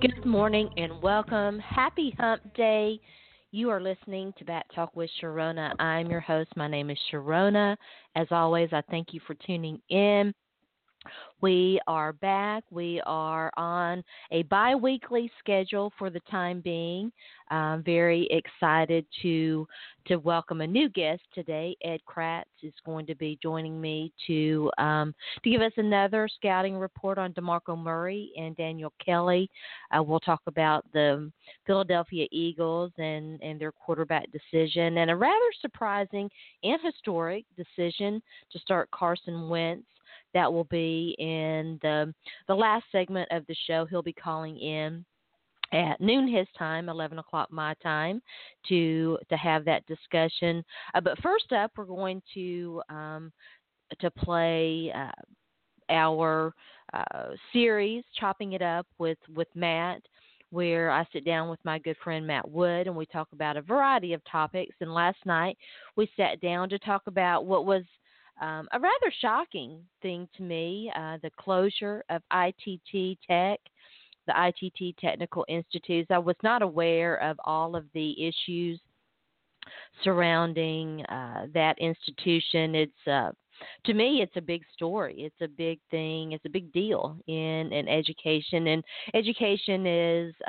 Good morning and welcome. Happy Hump Day. You are listening to Back Talk with Sharona. I'm your host. My name is Sharona. As always, I thank you for tuning in. We are back. We are on a bi-weekly schedule for the time being. I'm very excited to welcome a new guest today. Ed Kracz is going to be joining me to give us another scouting report on DeMarco Murray and Daniel Kelly. We'll talk about the Philadelphia Eagles and their quarterback decision and a rather surprising and historic decision to start Carson Wentz. That will be in the last segment of the show. He'll be calling in at noon his time, 11 o'clock my time, to have that discussion. But first up, we're going to play our series, Chopping It Up with Matt, where I sit down with my good friend Matt Wood and we talk about a variety of topics. And last night we sat down to talk about what was a rather shocking thing to me, the closure of ITT Tech, the ITT Technical Institutes. I was not aware of all of the issues surrounding that institution. To me, it's a big story. It's a big thing. It's a big deal in education. And education is it's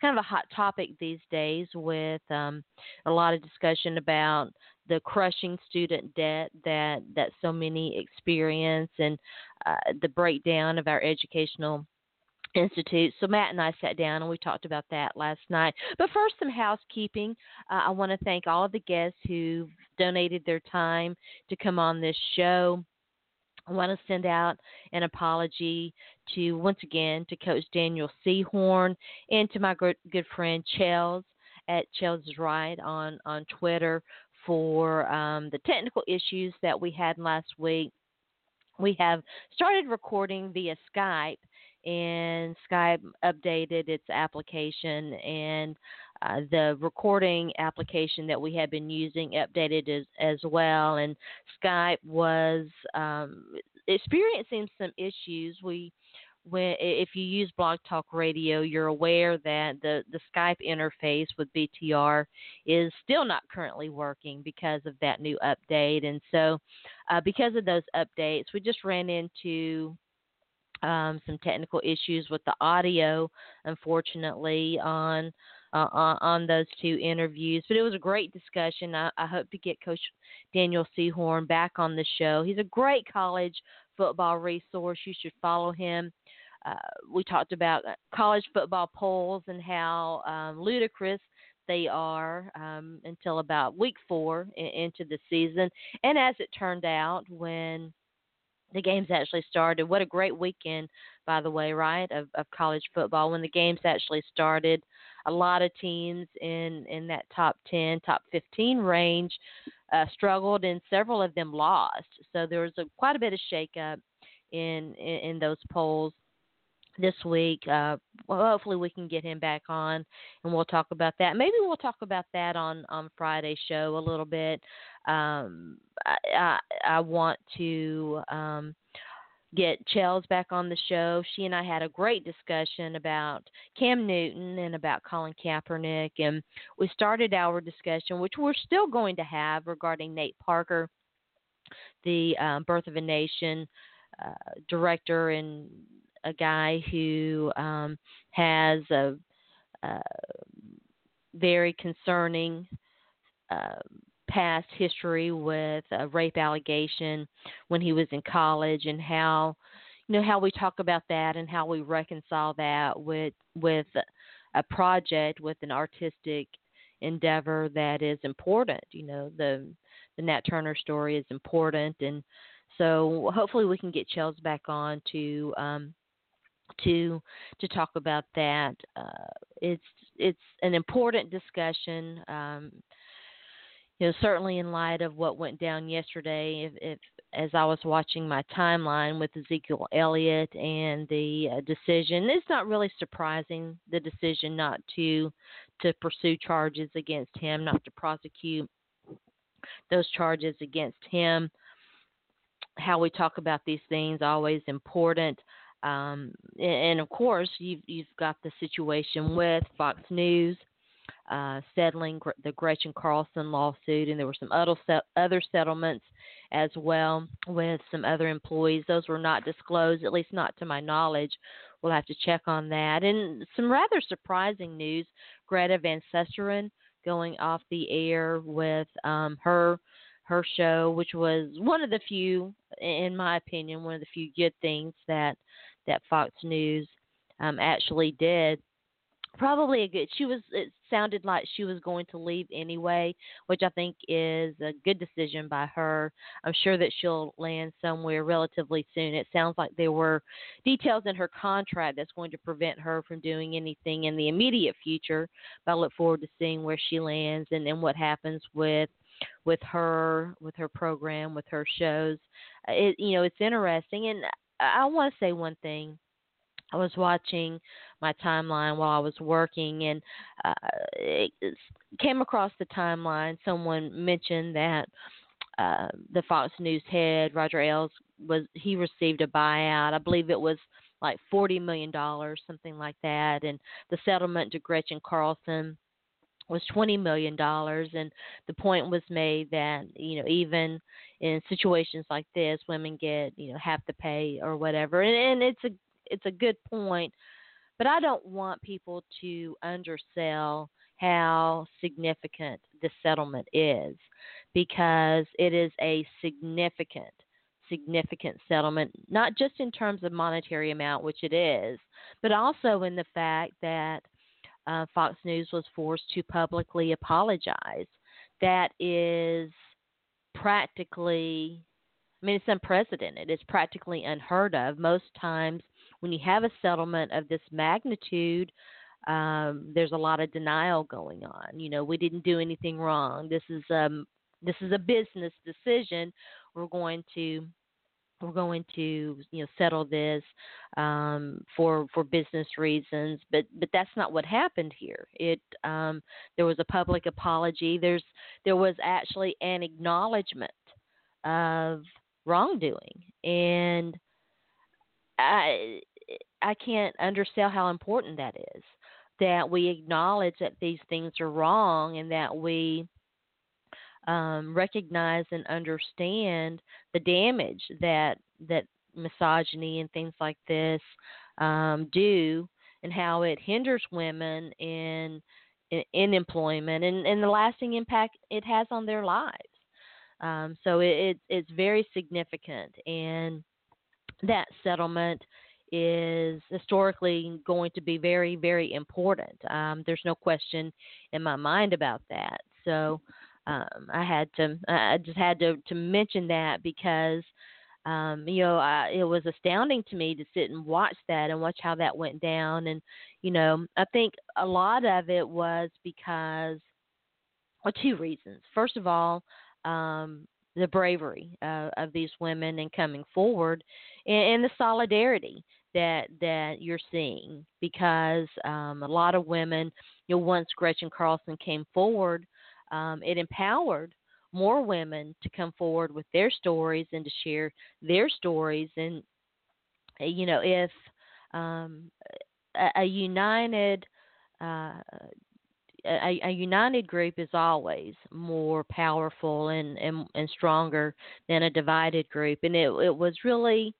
kind of a hot topic these days with a lot of discussion about the crushing student debt that so many experience and the breakdown of our educational institutes. So Matt and I sat down and we talked about that last night. But first, some housekeeping. I want to thank all of the guests who donated their time to come on this show. I want to send out an apology once again to Coach Daniel Sehorn and to my good friend Chels at Chels is Right on Twitter for the technical issues that we had last week. We have started recording via Skype, and Skype updated its application, and the recording application that we had been using updated as well, and Skype was experiencing some issues. If you use Blog Talk Radio, you're aware that the Skype interface with BTR is still not currently working because of that new update. And so because of those updates, we just ran into some technical issues with the audio, unfortunately, on those two interviews. But it was a great discussion. I hope to get Coach Daniel Sehorn back on the show. He's a great college football resource. You should follow him. We talked about college football polls and how ludicrous they are until about week 4 into the season. And as it turned out, when the games actually started, what a great weekend, by the way, right, of college football. When the games actually started, a lot of teams in that top 10, top 15 range struggled, and several of them lost. So there was quite a bit of shakeup in those polls this week. Well, hopefully we can get him back on, and we'll talk about that. Maybe we'll talk about that on Friday's show a little bit. I want to get Chels back on the show. She and I had a great discussion about Cam Newton and about Colin Kaepernick, and we started our discussion, which we're still going to have, regarding Nate Parker, the Birth of a Nation director, and a guy who has a very concerning past history with a rape allegation when he was in college, and how you know, how we talk about that and how we reconcile that with a project, with an artistic endeavor that is important. You know, the Nat Turner story is important, and so hopefully we can get Chels back on to talk about that. It's an important discussion. You know, certainly in light of what went down yesterday, if as I was watching my timeline with Ezekiel Elliott and the decision, it's not really surprising, the decision not to pursue charges against him, not to prosecute those charges against him. How we talk about these things, always important. And of course, you've got the situation with Fox News settling the Gretchen Carlson lawsuit, and there were some other settlements as well with some other employees. Those were not disclosed, at least not to my knowledge. We'll have to check on that. And some rather surprising news, Greta Van Susteren going off the air with her show, which was one of the few, in my opinion, one of the few good things that Fox News actually did. Probably a good. It sounded like she was going to leave anyway, which I think is a good decision by her. I'm sure that she'll land somewhere relatively soon. It sounds like there were details in her contract that's going to prevent her from doing anything in the immediate future. But I look forward to seeing where she lands and what happens with her program, with her shows. It's interesting, and I want to say one thing. I was watching my timeline while I was working, and it came across the timeline. Someone mentioned that the Fox News head, Roger Ailes, he received a buyout. I believe it was like $40 million, something like that. And the settlement to Gretchen Carlson was $20 million. And the point was made that, you know, even in situations like this, women get, you know, half the pay or whatever. And it's a good point, but I don't want people to undersell how significant this settlement is, because it is a significant settlement, not just in terms of monetary amount, which it is, but also in the fact that Fox News was forced to publicly apologize. That is practically, I mean, it's unprecedented. It's practically unheard of. Most times when you have a settlement of this magnitude, there's a lot of denial going on. You know, we didn't do anything wrong. This is a business decision. We're going to you know, settle this for business reasons. But that's not what happened here. There was a public apology. There was actually an acknowledgement of wrongdoing, and I can't undersell how important that is, that we acknowledge that these things are wrong, and that we recognize and understand the damage that misogyny and things like this do, and how it hinders women in employment and the lasting impact it has on their lives. So it's very significant, and that settlement is historically going to be very, very important. There's no question in my mind about that. So I just had to mention that, because it was astounding to me to sit and watch that and watch how that went down. And you know, I think a lot of it was because of two reasons. First of all, the bravery of these women in coming forward, and the solidarity that you're seeing, because a lot of women, you know, once Gretchen Carlson came forward, it empowered more women to come forward with their stories and to share their stories. And, you know, if a united group is always more powerful and stronger than a divided group. And it was really,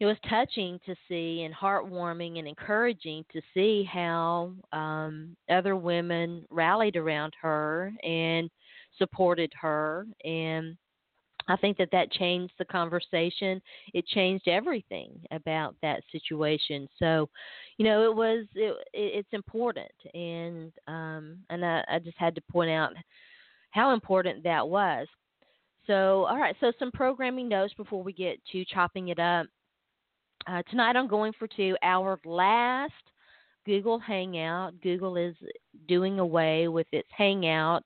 it was touching to see, and heartwarming and encouraging to see how other women rallied around her and supported her. And I think that that changed the conversation. It changed everything about that situation. So, you know, it's important, and I just had to point out how important that was. So, all right. So, some programming notes before we get to chopping it up. Tonight on Going for Two, our last Google Hangout. Google is doing away with its Hangouts,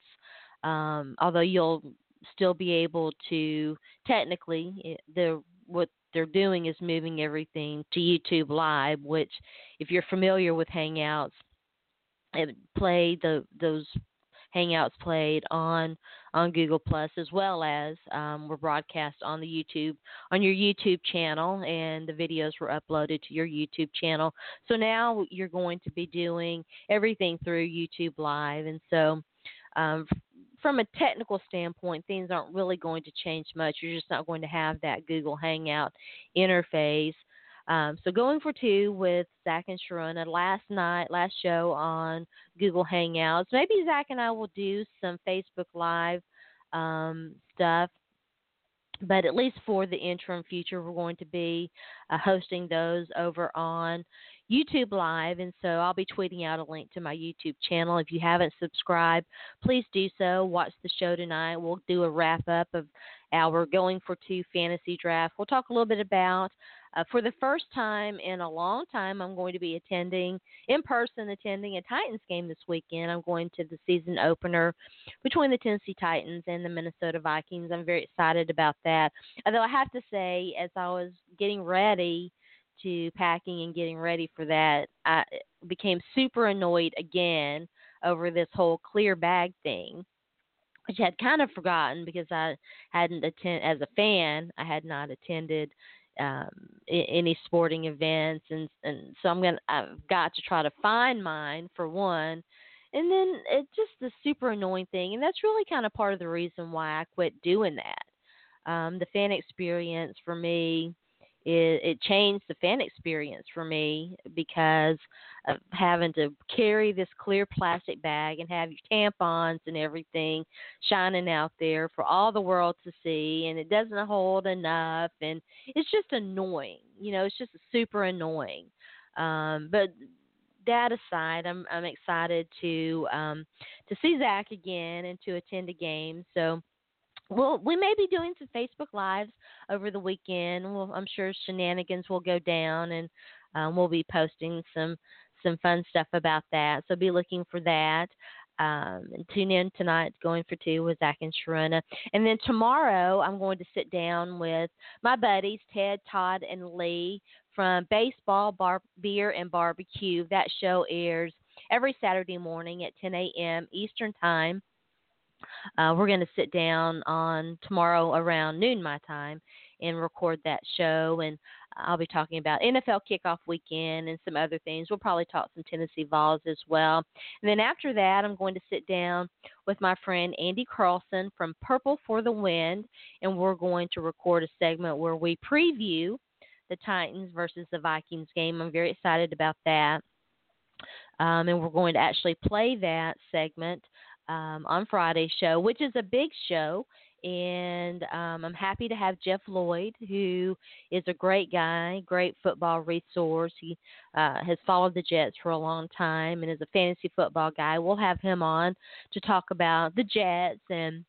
although you'll still be able to technically, what they're doing is moving everything to YouTube Live, which, if you're familiar with Hangouts, it played those Hangouts played on Google Plus, as well as were broadcast on your YouTube channel, and the videos were uploaded to your YouTube channel. So now you're going to be doing everything through YouTube Live, and so from a technical standpoint, things aren't really going to change much. You're just not going to have that Google Hangout interface. So Going for Two with Zach and Sharona, last show on Google Hangouts. Maybe Zach and I will do some Facebook Live stuff, but at least for the interim future, we're going to be hosting those over on YouTube Live, and so I'll be tweeting out a link to my YouTube channel. If you haven't subscribed, please do so. Watch the show tonight. We'll do a wrap-up of our Going for Two fantasy draft. We'll talk a little bit about, for the first time in a long time, I'm going to be attending a Titans game this weekend. I'm going to the season opener between the Tennessee Titans and the Minnesota Vikings. I'm very excited about that. Although I have to say, as I was getting ready to packing and getting ready for that, I became super annoyed again over this whole clear bag thing, which I had kind of forgotten because I hadn't as a fan, I had not attended any sporting events, and so I've got to try to find mine for one. And then it's just the super annoying thing, and that's really kind of part of the reason why I quit doing that. The fan experience for me, it changed the fan experience for me because of having to carry this clear plastic bag and have your tampons and everything shining out there for all the world to see, and it doesn't hold enough, and it's just annoying. You know, it's just super annoying. But that aside, I'm excited to see Zach again and to attend a game. So, well, we may be doing some Facebook Lives over the weekend. I'm sure shenanigans will go down, and we'll be posting some fun stuff about that. So be looking for that. And tune in tonight, Going for Two with Zach and Sharona. And then tomorrow I'm going to sit down with my buddies, Ted, Todd, and Lee from Baseball, Beer, and Barbecue. That show airs every Saturday morning at 10 a.m. Eastern Time. We're going to sit down on tomorrow around noon my time and record that show, and I'll be talking about NFL kickoff weekend and some other things. We'll probably talk some Tennessee Vols as well. And then after that, I'm going to sit down with my friend Andy Carlson from Purple for the Wind, and we're going to record a segment where we preview the Titans versus the Vikings game. I'm very excited about that, and we're going to actually play that segment on Friday's show, which is a big show, and I'm happy to have Jeff Lloyd, who is a great guy, great football resource. He has followed the Jets for a long time and is a fantasy football guy. We'll have him on to talk about the Jets and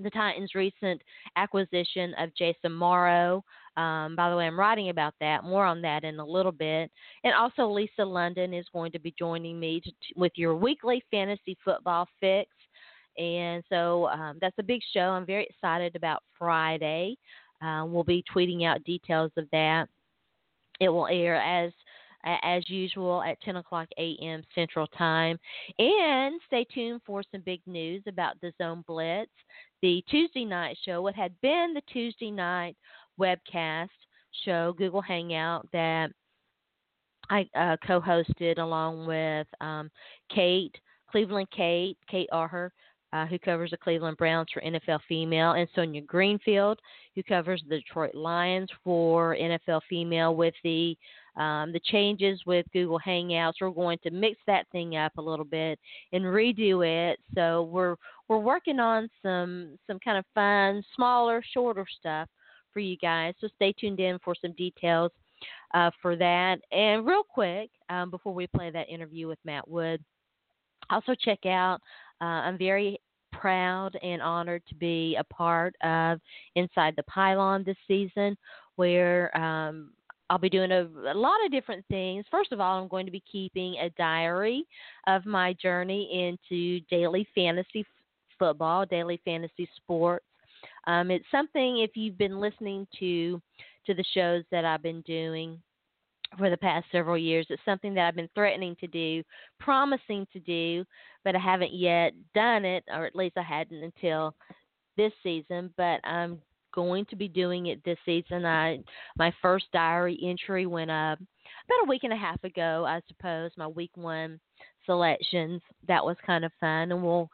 the Titans' recent acquisition of Jason Morrow. By the way, I'm writing about that, more on that in a little bit. And also Lisa London is going to be joining me with your weekly fantasy football fix. And so that's a big show. I'm very excited about Friday. We'll be tweeting out details of that. It will air as usual at 10 o'clock a.m. Central Time. And stay tuned for some big news about the Zone Blitz, the Tuesday night show. It had been the Tuesday night webcast show, Google Hangout, that I co-hosted along with Kate Arher, who covers the Cleveland Browns for NFL Female, and Sonia Greenfield, who covers the Detroit Lions for NFL Female with the the changes with Google Hangouts. We're going to mix that thing up a little bit and redo it. So we're working on some kind of fun, smaller, shorter stuff for you guys. So stay tuned in for some details for that. And real quick, before we play that interview with Matt Wood, also check out, I'm very proud and honored to be a part of Inside the Pylon this season, where I'll be doing a lot of different things. First of all, I'm going to be keeping a diary of my journey into daily fantasy football, daily fantasy sports. It's something, if you've been listening to the shows that I've been doing for the past several years, it's something that I've been threatening to do, promising to do, but I haven't yet done it, or at least I hadn't until this season. But I'm going to be doing it this season. My first diary entry went up about a week and a half ago, I suppose, my week one selections. That was kind of fun, and we'll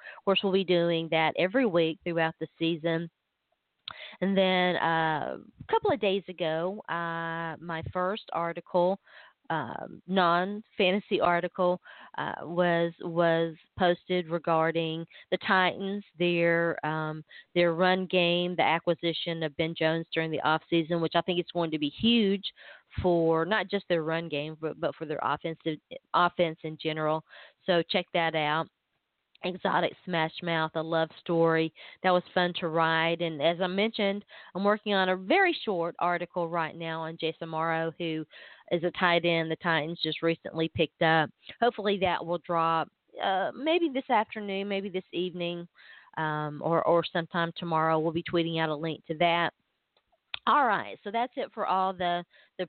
be doing that every week throughout the season. And then a couple of days ago, my first article, non-fantasy article, was posted regarding the Titans, their run game, the acquisition of Ben Jones during the offseason, which I think is going to be huge for not just their run game, but for their offense in general. So check that out. Exotic Smash Mouth, a love story. That was fun to write. And as I mentioned, I'm working on a very short article right now on Jason Morrow, who is a tight end the Titans just recently picked up. Hopefully that will drop maybe this afternoon, maybe this evening, or sometime tomorrow. We'll be tweeting out a link to that. All right, so that's it for all the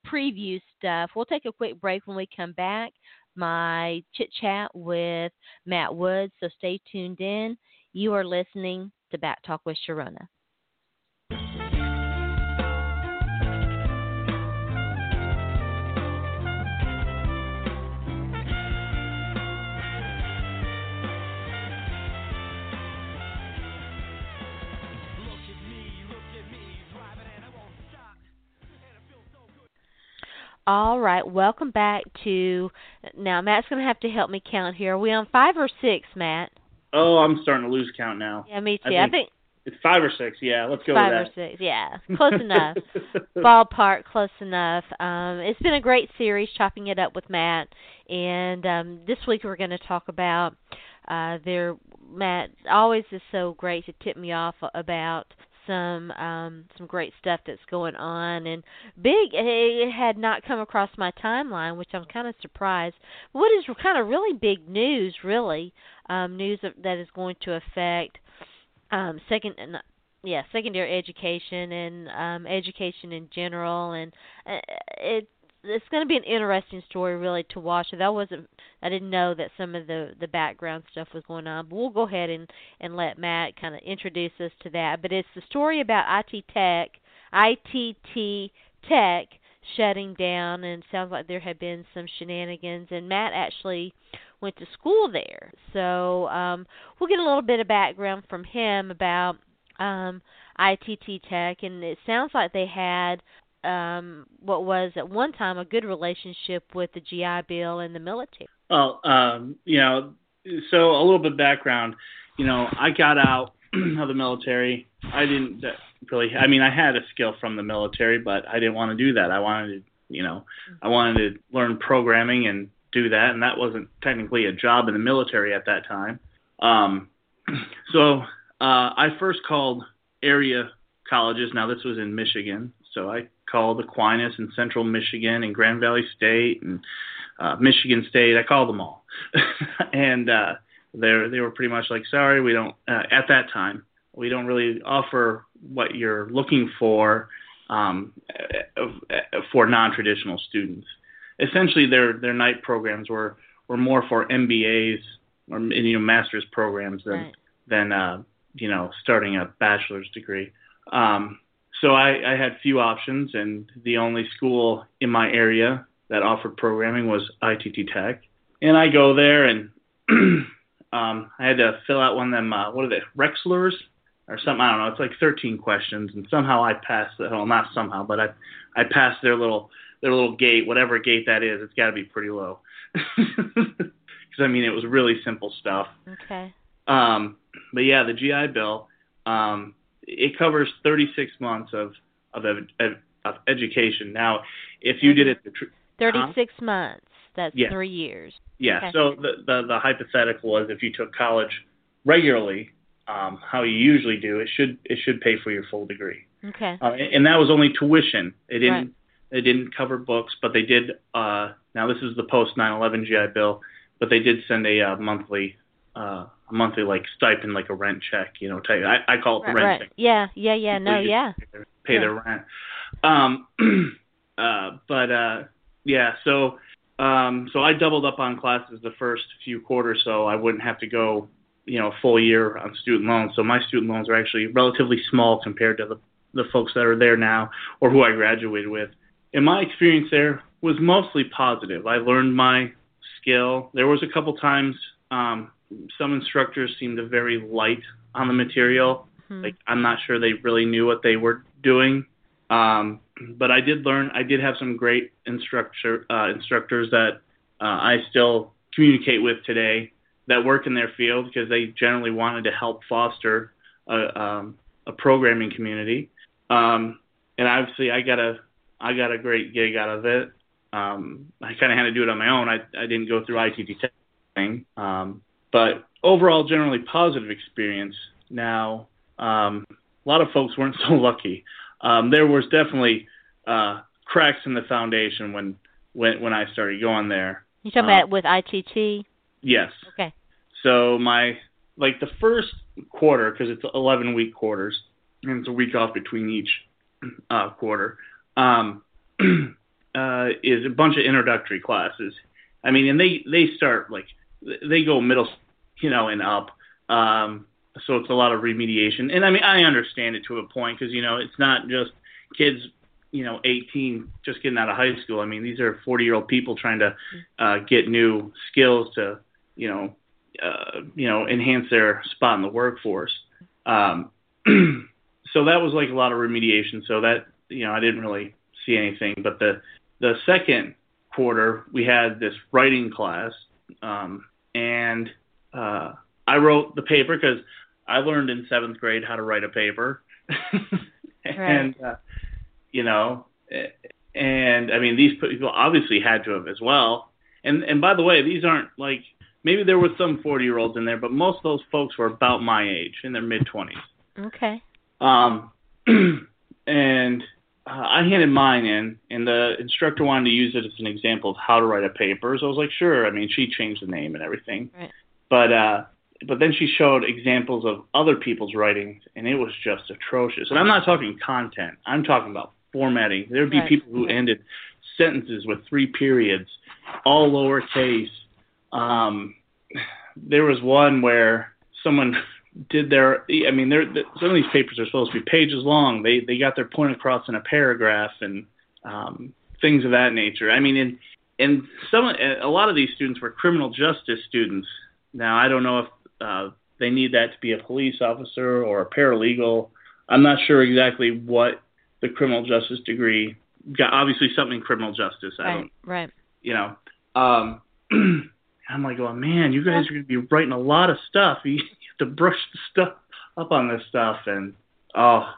preview stuff. We'll take a quick break. When we come back, my chit-chat with Matt Wood, so stay tuned in. You are listening to Back Talk with Sharona. All right, welcome back to – now, Matt's going to have to help me count here. Are we on 5 or 6, Matt? Oh, I'm starting to lose count now. Yeah, me too. I think it's 5 or 6, yeah. Let's go with that. 5 or 6, yeah. Close enough. Ballpark, close enough. It's been a great series, chopping it up with Matt. And this week we're going to talk about Matt always is so great to tip me off about – some great stuff that's going on, and it had not come across my timeline, which I'm kind of surprised. What is kind of really big news, really, news that is going to affect secondary education and education in general, and it's going to be an interesting story, really, to watch. I didn't know that some of the background stuff was going on, but we'll go ahead and let Matt kind of introduce us to that. But it's the story about ITT Tech shutting down, and it sounds like there had been some shenanigans, and Matt actually went to school there. So we'll get a little bit of background from him about ITT Tech, and it sounds like they had what was at one time a good relationship with the GI Bill and the military. Well, so a little bit of background. I got out of the military. I didn't really, I had a skill from the military, but I didn't want to do that. I wanted to, I wanted to learn programming and do that, and that wasn't technically a job in the military at that time. I first called area colleges. Now, this was in Michigan, so I called Aquinas and Central Michigan and Grand Valley State and Michigan State. I called them all. And they were pretty much like, sorry, we don't at that time, we don't really offer what you're looking for non-traditional students. Essentially, their night programs were more for MBAs or master's programs than starting a bachelor's degree. So I had few options, and the only school in my area that offered programming was ITT Tech. And I go there, and I had to fill out one of them, what are they, Rexlers or something? I don't know. It's like 13 questions, and somehow I passed. Well, not somehow, but I passed their little their little gate, whatever gate that is, it's got to be pretty low. Because, I mean, it was really simple stuff. Okay. But, yeah, the GI Bill, it covers 36 months of education. Now, if you did it... 36 months. That's 3 years. Yeah, okay. So the hypothetical was if you took college regularly, how you usually do, it should pay for your full degree. Okay. And that was only tuition. It didn't cover books, but they did. Now this is the post 9/11 GI Bill, but they did send a monthly like stipend, like a rent check, you know. Type. I call it the rent check. Yeah. People pay their rent. Yeah. So I doubled up on classes the first few quarters, so I wouldn't have to go, you know, a full year on student loans. So my student loans are actually relatively small compared to the folks that are there now or who I graduated with. And my experience there was mostly positive. I learned my skill. There was a couple times some instructors seemed very light on the material. Mm-hmm. Like, I'm not sure they really knew what they were doing. But I did learn. I did have some great instructors that I still communicate with today that work in their field because they generally wanted to help foster a programming community. And obviously I got a great gig out of it. I kind of had to do it on my own. I didn't go through ITT Tech thing. But overall, generally positive experience. Now, a lot of folks weren't so lucky. There was definitely cracks in the foundation when I started going there. You're talking about with ITT? Yes. Okay. So like the first quarter, because it's 11-week quarters, and it's a week off between each quarter, is a bunch of introductory classes. I mean, and they start, like, they go middle, you know, and up. So it's a lot of remediation. And, I mean, I understand it to a point because, you know, it's not just kids, you know, 18 just getting out of high school. I mean, these are 40-year-old people trying to get new skills to, you know, enhance their spot in the workforce. So that was like a lot of remediation. So that, you know, I didn't really see anything. But the second quarter, we had this writing class, and I wrote the paper because I learned in seventh grade how to write a paper. And, you know, and I mean, these people obviously had to have as well. And by the way, these aren't like, maybe there were some 40-year-olds in there, but most of those folks were about my age, in their mid-20s. Okay. And I handed mine in, and the instructor wanted to use it as an example of how to write a paper. So I was like, sure. I mean, she changed the name and everything. Right. But then she showed examples of other people's writings, and it was just atrocious. And I'm not talking content. I'm talking about formatting. There would be people who ended sentences with 3 periods, all lowercase. There was one where someone did their – I mean, some of these papers are supposed to be pages long. They got their point across in a paragraph and things of that nature. I mean, and a lot of these students were criminal justice students. Now, I don't know if they need that to be a police officer or a paralegal. I'm not sure exactly what the criminal justice degree got. Obviously, something criminal justice. Right. You know, I'm like, oh, man, you guys are going to be writing a lot of stuff. You have to brush the stuff up on this stuff. And, oh,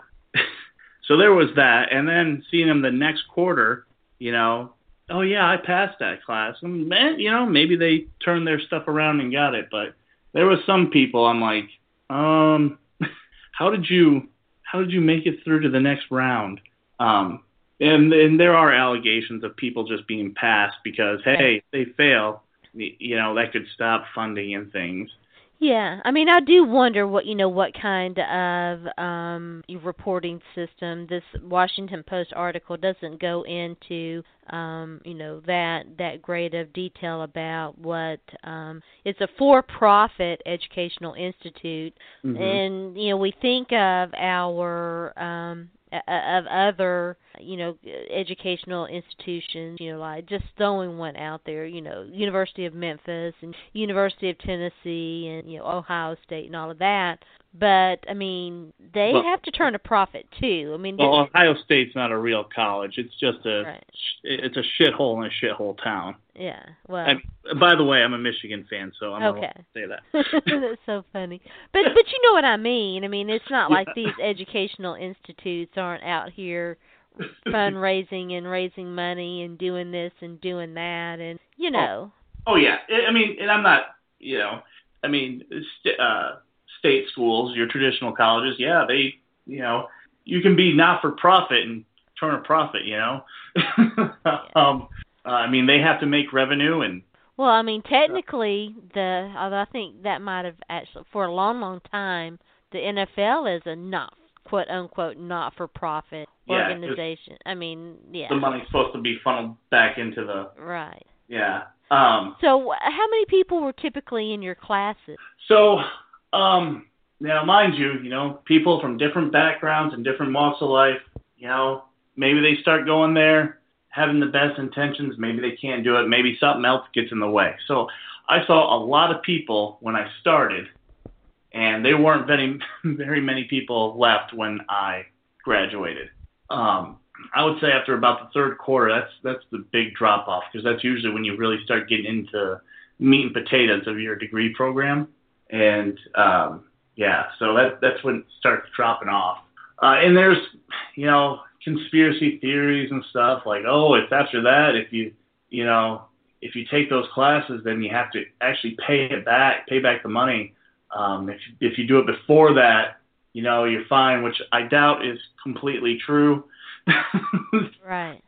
so there was that. And then seeing them the next quarter, you know, oh, yeah, I passed that class. And, you know, maybe they turned their stuff around and got it. But there were some people I'm like, how did you make it through to the next round? And there are allegations of people just being passed because, hey, if they fail, you know, that could stop funding and things. Yeah, I mean, I do wonder what kind of reporting system. This Washington Post article doesn't go into that great of detail about what it's a for-profit educational institute, mm-hmm. and you know we think of other you know, educational institutions, you know, like just throwing one out there, you know, University of Memphis and University of Tennessee and, you know, Ohio State and all of that. But, I mean, they have to turn a profit, too. I mean, Ohio State's not a real college. It's just it's a shithole in a shithole town. Yeah, well. By the way, I'm a Michigan fan, so I'm going to say that. That's so funny. But you know what I mean. I mean, it's not like these educational institutes aren't out here fundraising and raising money and doing this and doing that and, you know. Oh, yeah. I mean, and I'm not, you know, I mean, state schools, your traditional colleges, yeah, they, you know, you can be not for profit and turn a profit, you know. I mean, they have to make revenue and. Well, I mean, technically, although I think that might have actually, for a long, long time, the NFL is a quote unquote not for profit organization. I mean, yeah. The money's supposed to be funneled back into the. Right. Yeah. So, how many people were typically in your classes? So. Now, mind you, you know, people from different backgrounds and different walks of life, you know, maybe they start going there having the best intentions. Maybe they can't do it. Maybe something else gets in the way. So I saw a lot of people when I started, and there weren't very, very many people left when I graduated. I would say after about the third quarter, that's the big drop-off, because that's usually when you really start getting into meat and potatoes of your degree program. And, so that's when it starts dropping off. And there's, you know, conspiracy theories and stuff like, oh, it's after that. If you, you know, if you take those classes, then you have to actually pay back the money. If you do it before that, you know, you're fine, which I doubt is completely true. Right.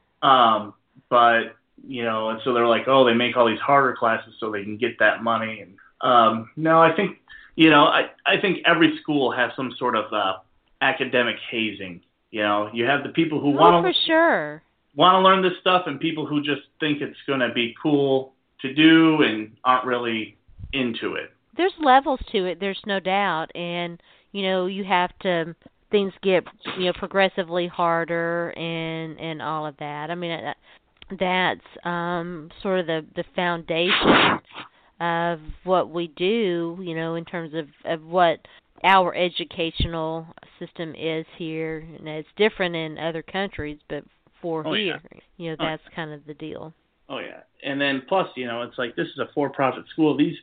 But, you know, and so they're like, oh, they make all these harder classes so they can get that money. And, no, I think, you know, I think every school has some sort of academic hazing. You know, you have the people who want to learn this stuff, and people who just think it's going to be cool to do and aren't really into it. There's levels to it. There's no doubt. And, you know, you have to, things get, you know, progressively harder and all of that. I mean, that's sort of the foundation of what we do, you know, in terms of what our educational system is here. And it's different in other countries, but here, you know, that's kind of the deal. Oh, yeah. And then plus, you know, it's like this is a for-profit school. These,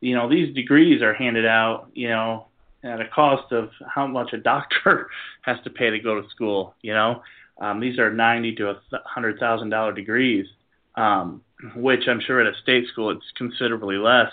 you know, these degrees are handed out, you know, at a cost of how much a doctor has to pay to go to school, you know. These are $90,000 to $100,000 degrees. Which I'm sure at a state school it's considerably less.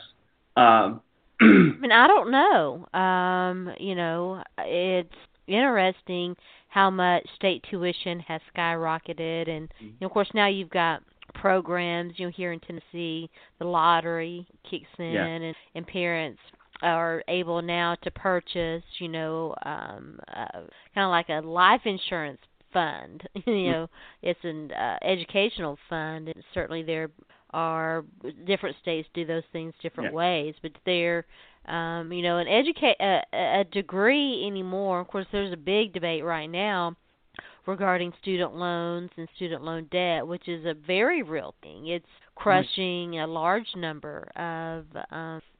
I mean, I don't know. You know, it's interesting how much state tuition has skyrocketed. And, you know, of course, now you've got programs, you know, here in Tennessee, the lottery kicks in and parents are able now to purchase, you know, kind of like a life insurance fund. You know, it's an educational fund, and certainly there are different states do those things different ways, but they're, you know, a degree anymore. Of course, there's a big debate right now regarding student loans and student loan debt, which is a very real thing. It's crushing a large number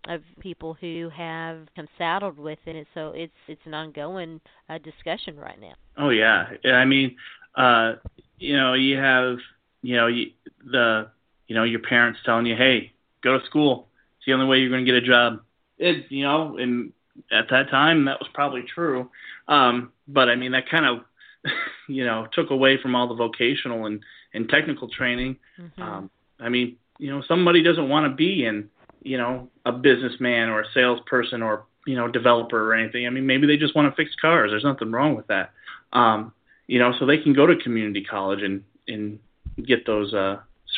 of people who have come saddled with it, and so it's an ongoing discussion right now. Oh yeah, I mean, you know, you have, you know, your parents telling you, hey, go to school. It's the only way you're going to get a job. It, you know, and at that time that was probably true, but I mean that kind of you know, took away from all the vocational and technical training. Mm-hmm. I mean, you know, somebody doesn't want to be in, you know, a businessman or a salesperson or, you know, developer or anything. I mean, maybe they just want to fix cars. There's nothing wrong with that. You know, so they can go to community college and get those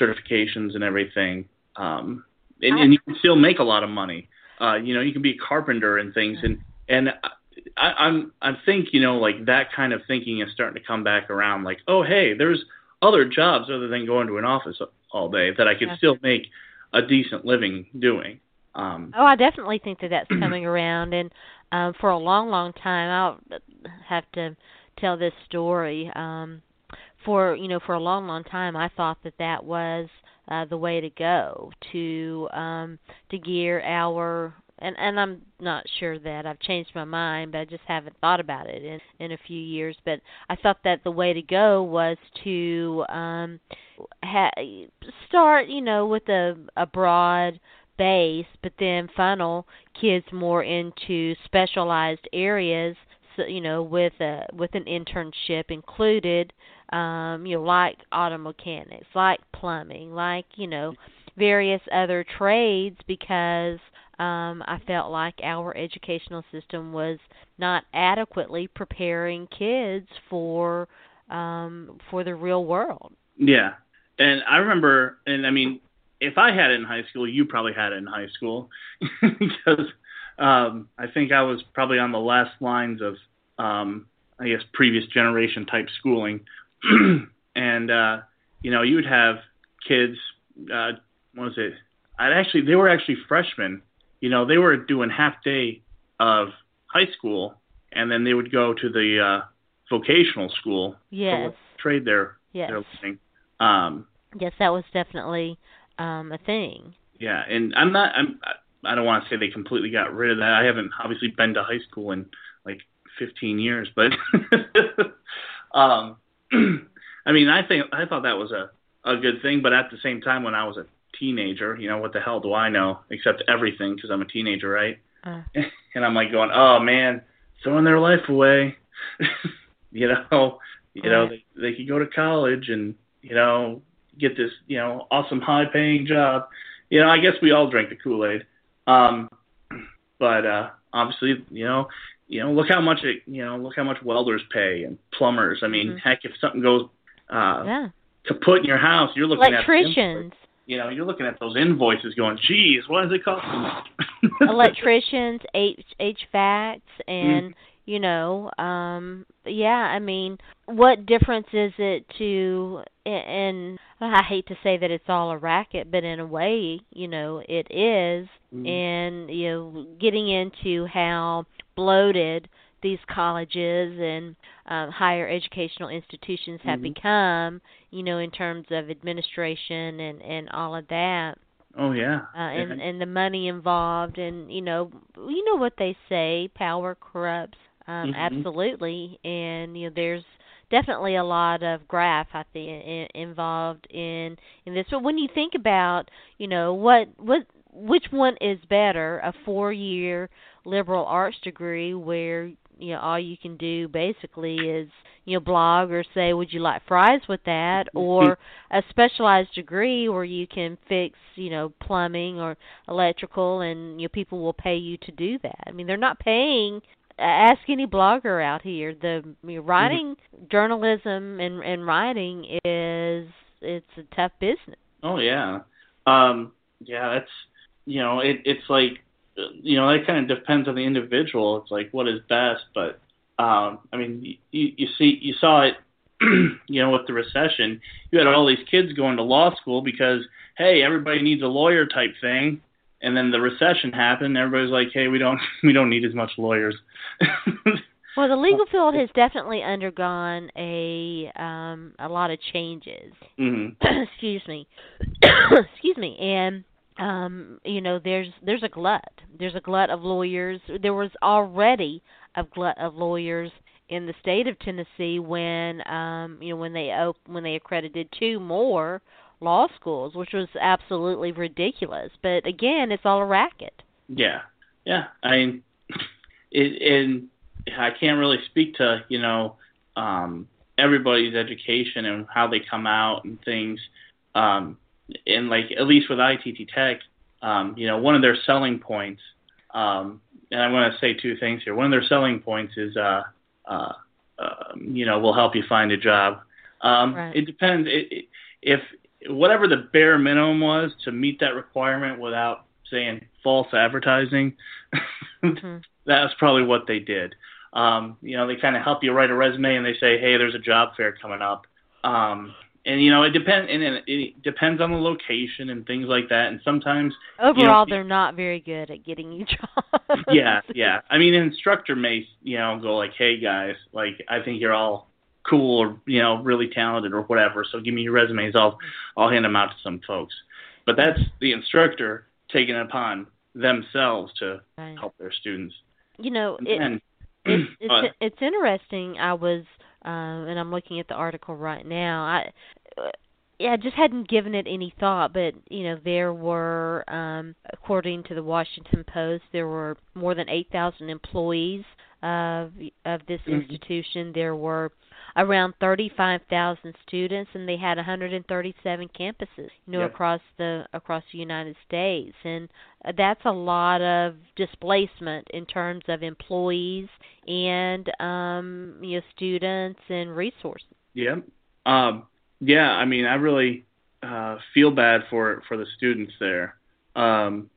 certifications and everything. And you can still make a lot of money. You know, you can be a carpenter and things. And I think, you know, like that kind of thinking is starting to come back around. Like, oh, hey, there's other jobs other than going to an office all day that I could still make a decent living doing. I definitely think that's coming around. And for a long, long time, I'll have to tell this story. for a long, long time, I thought that was the way to go to gear our. And I'm not sure that I've changed my mind, but I just haven't thought about it in a few years. But I thought that the way to go was to start, with a broad base, but then funnel kids more into specialized areas. So, with an internship included, like auto mechanics, like plumbing, like various other trades, because. I felt like our educational system was not adequately preparing kids for the real world. Yeah, and I remember, if I had it in high school, you probably had it in high school, because I think I was probably on the last lines of, previous generation type schooling, and you would have kids. What was it? They were actually freshmen. They were doing half day of high school, and then they would go to the vocational school. Yes. To trade their thing. Yes, that was definitely a thing. Yeah, and I don't want to say they completely got rid of that. I haven't obviously been to high school in 15 years, but I thought that was a good thing. But at the same time, when I was a teenager, what the hell do I know except everything, because I'm a teenager, right? And I'm going, oh man, throwing their life away. They could go to college and get this awesome high paying job. I guess we all drank the Kool-Aid, but obviously look how much welders pay and plumbers. Heck, if something goes kaput in your house, you're looking at electricians. You're looking at those invoices going, geez, what is it costing? Electricians, HVACs, and, what difference is it to, and I hate to say that it's all a racket, but in a way, it is, and, getting into how bloated these colleges and higher educational institutions have become, in terms of administration and all of that. Oh yeah. And the money involved, and you know what they say, power corrupts. Absolutely, and there's definitely a lot of graft, I think, involved in this. But when you think about, which one is better, a 4-year liberal arts degree where all you can do basically is, blog or say, would you like fries with that? Or a specialized degree where you can fix, plumbing or electrical, and people will pay you to do that. They're not paying. Ask any blogger out here. The writing, journalism and writing it's a tough business. Oh, yeah. That's, it's like, that kind of depends on the individual. It's like what is best, but you saw it, with the recession. You had all these kids going to law school because hey, everybody needs a lawyer type thing, and then the recession happened. And everybody's like, hey, we don't need as much lawyers. Well, the legal field has definitely undergone a lot of changes. Excuse me, and. There's a glut of lawyers. There was already a glut of lawyers in the state of Tennessee when they accredited 2 more law schools, which was absolutely ridiculous. But again, it's all a racket. Yeah. I can't really speak to everybody's education and how they come out and things. And at least with ITT Tech, one of their selling points, and I want to say 2 things here. One of their selling points is, we'll help you find a job. Right. It depends. If whatever the bare minimum was to meet that requirement without saying false advertising, that was probably what they did. They kind of help you write a resume and they say, hey, there's a job fair coming up. And it depends on the location and things like that. And sometimes overall, they're not very good at getting you jobs. An instructor may go like, "Hey guys, I think you're all cool or, you know, really talented or whatever, so give me your resumes, I'll hand them out to some folks. But that's the instructor taking it upon themselves to help their students. You know, it's interesting. I was, and I'm looking at the article right now, I just hadn't given it any thought, but, you know, there were, according to the Washington Post, there were more than 8,000 employees of this institution. There were around 35,000 students, and they had 137 campuses, you know, across the United States. And that's a lot of displacement in terms of employees and, you know, students and resources. Yeah. Yeah, I mean, I really feel bad for the students there, in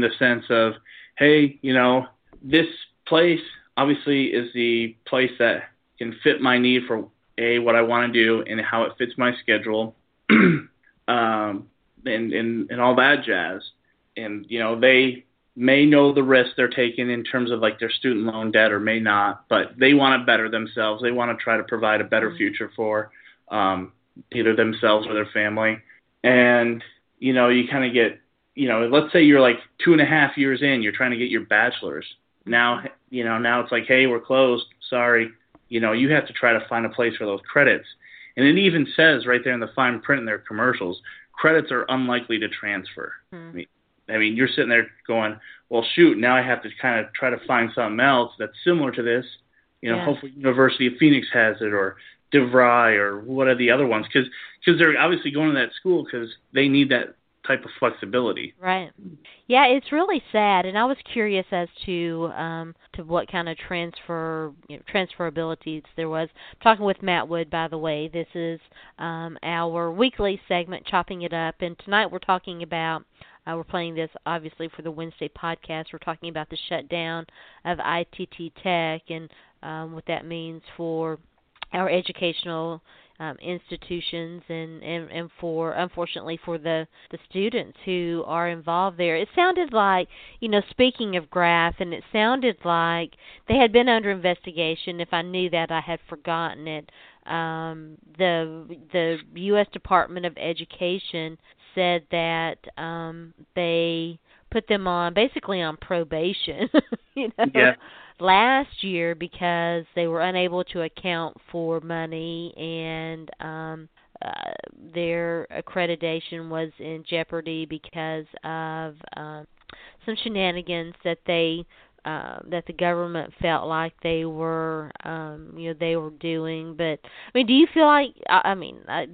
the sense of, hey, you know, this place obviously is the place that can fit my need for what I want to do and how it fits my schedule, and all that jazz. And, you know, they may know the risk they're taking in terms of like their student loan debt, or may not, but they want to better themselves. They want to try to provide a better future for either themselves or their family. And, you know, you kind of get, you know, let's say you're like 2.5 years in, you're trying to get your bachelor's. Now it's like, hey, we're closed. Sorry. You know, you have to try to find a place for those credits. And it even says right there in the fine print in their commercials, credits are unlikely to transfer. I mean, you're sitting there going, well, shoot, now I have to kind of try to find something else that's similar to this. You know, hopefully University of Phoenix has it, or DeVry, or what are the other ones? Because they're obviously going to that school because they need that type of flexibility. Right. Yeah, it's really sad, and I was curious as to what kind of transferability there was. I'm talking with Matt Wood, by the way. This is our weekly segment, Chopping It Up, and tonight we're talking about, we're playing this, obviously, for the Wednesday podcast. We're talking about the shutdown of ITT Tech and what that means for our educational institutions and for, unfortunately, for the students who are involved there. It sounded like, you know, speaking of Graf, and it sounded like they had been under investigation. If I knew that, I had forgotten it. The U.S. Department of Education said that they put them on, basically on probation, you know, last year, because they were unable to account for money, and their accreditation was in jeopardy because of some shenanigans that they that the government felt like they were, you know, they were doing. But I mean, do you feel like,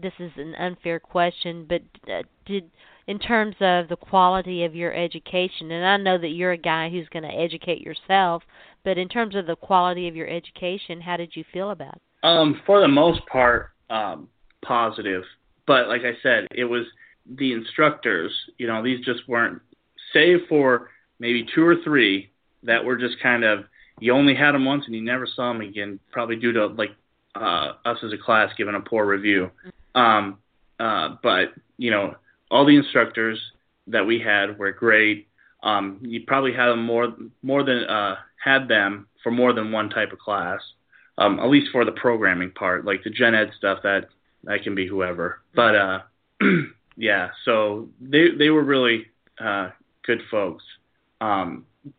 this is an unfair question, but in terms of the quality of your education, and I know that you're a guy who's going to educate yourself, but in terms of the quality of your education, how did you feel about it? For the most part, positive. But like I said, it was the instructors, you know, these just weren't, save for maybe 2 or 3 that were just kind of, you only had them once and you never saw them again, probably due to like us as a class giving a poor review. But, you know, all the instructors that we had were great. You probably had them more than for more than one type of class, at least for the programming part, like the gen ed stuff. That can be whoever. But so they were really good folks.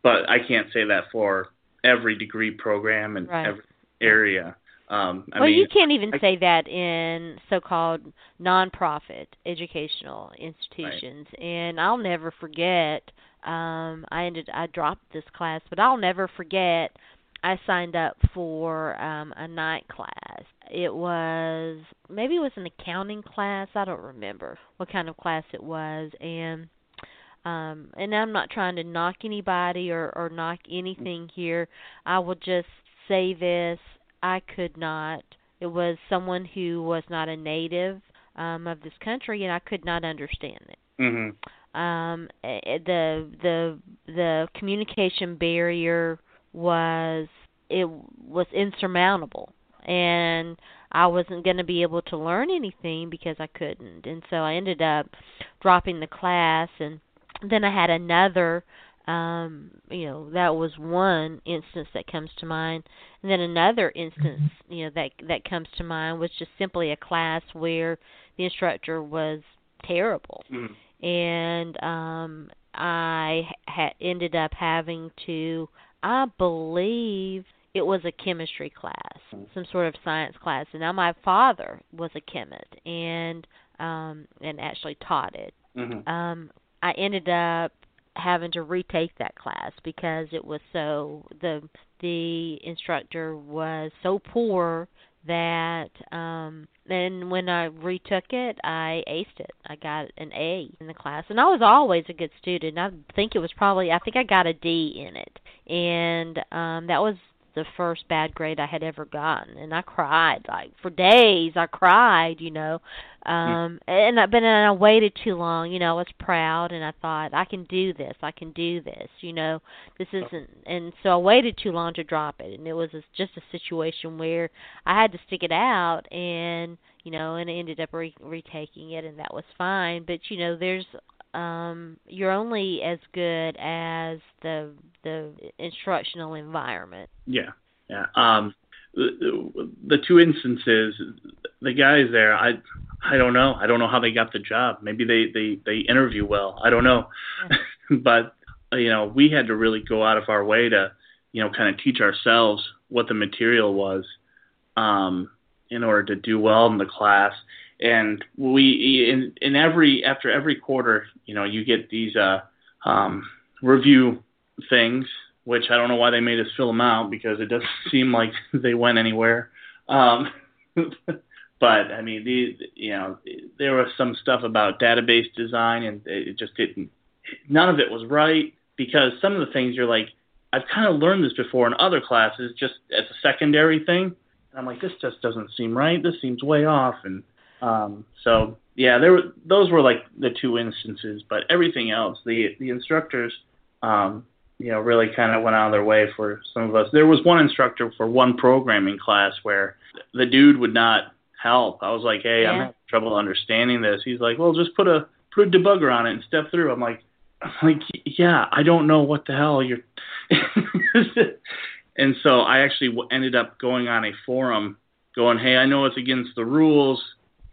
But I can't say that for every degree program and every area. You can't even say that in so-called nonprofit educational institutions. Right. And I'll never forget, I dropped this class, but I'll never forget I signed up for a night class. It was an accounting class. I don't remember what kind of class it was. And I'm not trying to knock anybody or knock anything here. I will just say this. I could not. It was someone who was not a native of this country, and I could not understand it. Mm-hmm. The communication barrier was insurmountable, and I wasn't going to be able to learn anything because I couldn't. And so I ended up dropping the class, and then I had another You know, that was one instance that comes to mind. And then another instance, you know, that comes to mind was just simply a class where the instructor was terrible. Mm-hmm. And I ended up having to, I believe it was a chemistry class, some sort of science class. And now my father was a chemist and actually taught it. Mm-hmm. I ended up having to retake that class because it was so, the instructor was so poor that then when I retook it, I aced it. I got an A in the class, and I was always a good student. I think I got a D in it, and that was the first bad grade I had ever gotten, and I cried, like, for days. I cried, you know, but I waited too long. You know, I was proud, and I thought, I can do this, you know, this isn't, and so I waited too long to drop it, and it was just a situation where I had to stick it out, and, you know, and I ended up retaking it, and that was fine, but, you know, there's, you're only as good as the instructional environment. Yeah. The two instances, the guys there, I don't know. I don't know how they got the job. Maybe they interview well. I don't know. Yeah. But, you know, we had to really go out of our way to, you know, kind of teach ourselves what the material was in order to do well in the class. And we after every quarter, you know, you get these review things, which I don't know why they made us fill them out because it doesn't seem like they went anywhere. But I mean, you know, there was some stuff about database design, and it just didn't. None of it was right because some of the things you're like, I've kind of learned this before in other classes, just as a secondary thing. And I'm like, this just doesn't seem right. This seems way off, and so yeah, those were like the two instances, but everything else, the instructors, you know, really kind of went out of their way for some of us. There was one instructor for one programming class where the dude would not help. I was like, hey, yeah, I'm having trouble understanding this. He's like, well, just put a debugger on it and step through. I'm like, yeah, I don't know what the hell you're. And so I actually ended up going on a forum going, hey, I know it's against the rules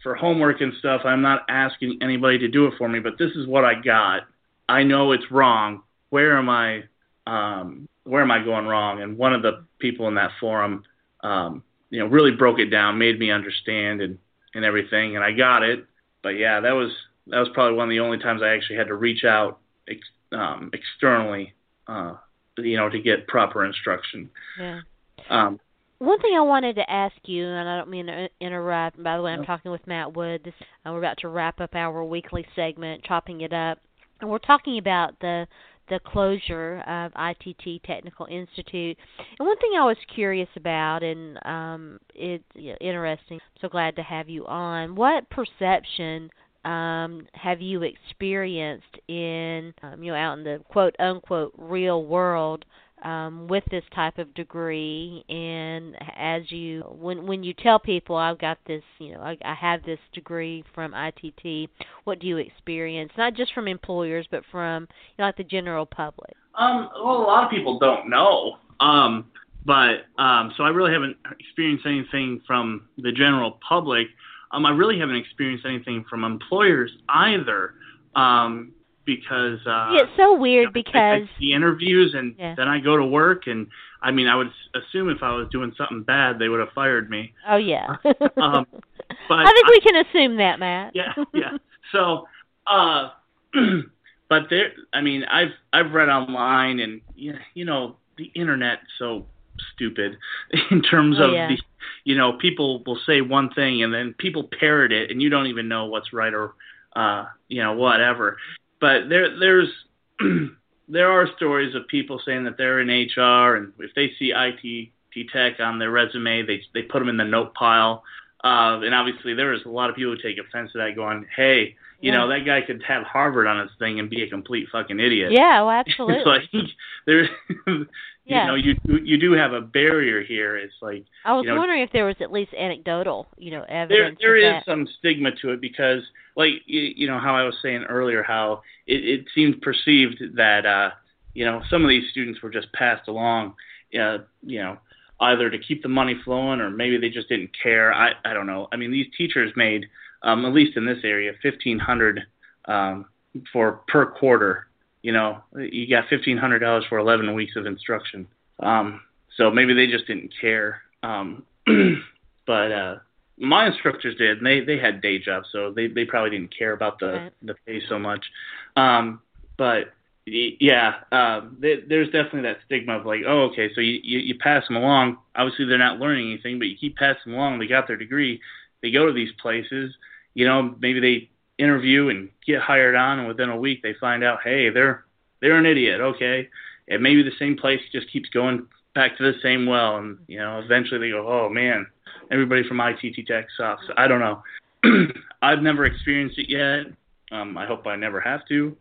for homework and stuff. I'm not asking anybody to do it for me, but this is what I got. I know it's wrong. Where am I going wrong? And one of the people in that forum, you know, really broke it down, made me understand and everything. And I got it. But yeah, that was probably one of the only times I actually had to reach out externally, you know, to get proper instruction. Yeah. One thing I wanted to ask you, and I don't mean to interrupt, and by the way, I'm talking with Matt Wood. We're about to wrap up our weekly segment, Chopping It Up. And we're talking about the closure of ITT Technical Institute. And one thing I was curious about, and it's interesting, I'm so glad to have you on, what perception have you experienced in, you know, out in the quote-unquote real world with this type of degree? And as you, when you tell people I've got this, you know, I have this degree from ITT, what do you experience? Not just from employers, but from, you know, like the general public. Well, a lot of people don't know. So I really haven't experienced anything from the general public. I really haven't experienced anything from employers either. Because it's so weird, you know, because I see interviews and then I go to work, and I mean, I would assume if I was doing something bad, they would have fired me. Oh yeah. But I think we can assume that, Matt. Yeah. So, but there, I mean, I've read online, and you know, the internet's so stupid in terms of the, you know, people will say one thing and then people parrot it, and you don't even know what's right or you know, whatever. But there are stories of people saying that they're in HR, and if they see ITT Tech on their resume, they put them in the note pile. And obviously there is a lot of people who take offense to that, going, hey, you know, that guy could have Harvard on his thing and be a complete fucking idiot. Yeah, well, absolutely. It's like there's, you know, you do have a barrier here. It's like, I was wondering if there was at least anecdotal, you know, evidence. There is some stigma to it because, like, you know, how I was saying earlier, how it seems perceived that You know, some of these students were just passed along, you know, either to keep the money flowing or maybe they just didn't care. I don't know. I mean, these teachers made, at least in this area, $1,500 per quarter. You know, you got $1,500 for 11 weeks of instruction. So maybe they just didn't care. But my instructors did. And they had day jobs, so they probably didn't care about the pay so much. But yeah, there's definitely that stigma of like, oh, okay, so you pass them along. Obviously, they're not learning anything, but you keep passing them along. They got their degree. They go to these places. You know, maybe they interview and get hired on, and within a week they find out, hey, they're an idiot, okay? And maybe the same place just keeps going back to the same well, and, you know, eventually they go, oh, man, everybody from ITT Tech sucks. I don't know. I've never experienced it yet. I hope I never have to.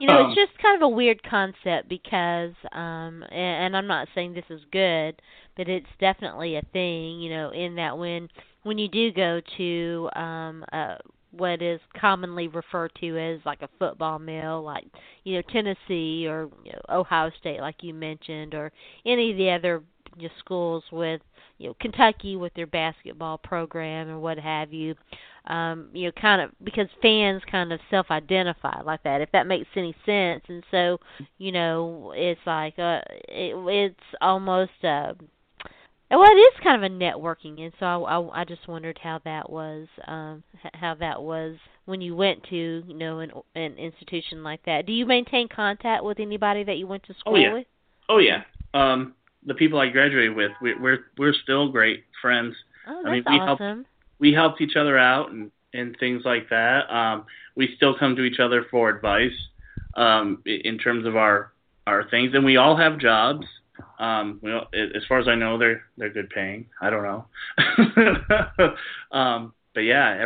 You know, it's just kind of a weird concept because, and I'm not saying this is good, but it's definitely a thing, you know, in that when you do go to what is commonly referred to as like a football mill, like, you know, Tennessee or, you know, Ohio State, like you mentioned, or any of the other schools with, you know, Kentucky with their basketball program or what have you, you know, kind of because fans kind of self-identify like that, if that makes any sense. And so, you know, it's like it's almost well, it is kind of a networking, and so I just wondered how that was when you went to, you know, an institution like that. Do you maintain contact with anybody that you went to school with? Oh yeah. The people I graduated with, we're still great friends. Oh, that's awesome. We helped each other out and things like that. We still come to each other for advice in terms of our things, and we all have jobs. Well, as far as I know, they're good paying. I don't know. But yeah,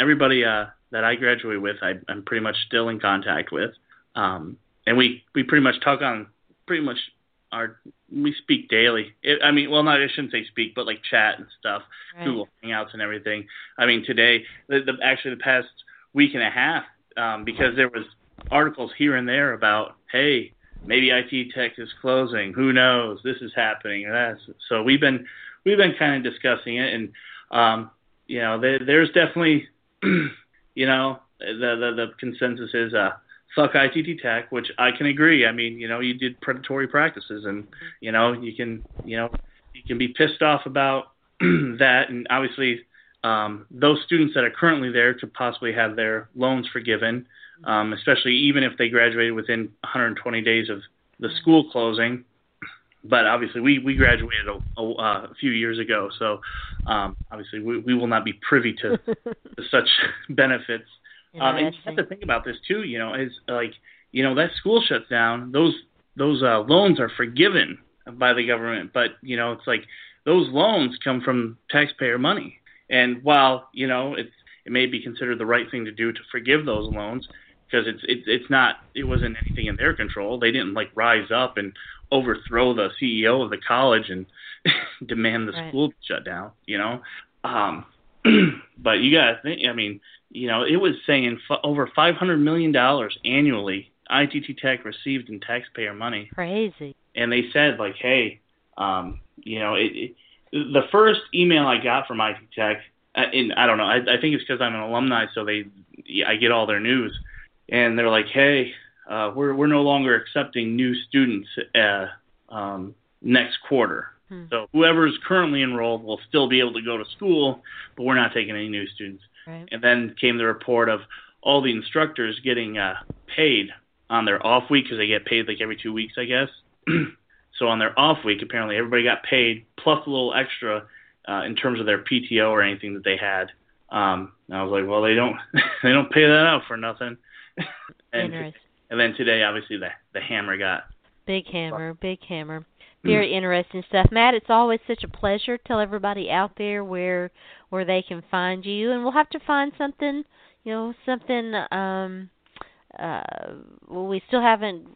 everybody that I graduate with, I'm pretty much still in contact with, and we pretty much talk on pretty much we speak daily. I shouldn't say speak, but like chat and stuff, right. Google Hangouts and everything. I mean, today, the past week and a half, because there was articles here and there about, hey, maybe IT Tech is closing. Who knows? This is happening. So we've been kind of discussing it, and you know, there's definitely, you know, the consensus is fuck ITT Tech, which I can agree. I mean, you know, you did predatory practices, and you know, you can be pissed off about that, and obviously those students that are currently there could possibly have their loans forgiven, especially even if they graduated within 120 days of the school closing. But obviously we graduated a few years ago, so obviously we will not be privy to such benefits. And you have to think about this too, you know, is like, you know, that school shuts down, those loans are forgiven by the government, but you know, it's like those loans come from taxpayer money. And while, you know, it may be considered the right thing to do to forgive those loans, because it wasn't anything in their control. They didn't like rise up and overthrow the CEO of the college and demand the school shut down, you know? But you gotta think, I mean, you know, it was saying over $500 million annually ITT Tech received in taxpayer money. Crazy. And they said, like, hey, you know, the first email I got from ITT Tech, and I don't know, I think it's because I'm an alumni, so I get all their news. And they're like, hey, we're no longer accepting new students next quarter. So whoever's currently enrolled will still be able to go to school, but we're not taking any new students. Right. And then came the report of all the instructors getting paid on their off week, because they get paid like every 2 weeks, I guess. So on their off week, apparently everybody got paid plus a little extra in terms of their PTO or anything that they had. And I was like, well, they don't pay that out for nothing. and then today, obviously, the hammer got big hammer. Very interesting stuff. Matt, it's always such a pleasure. Tell everybody out there where they can find you. And we'll have to find something, you know, we still haven't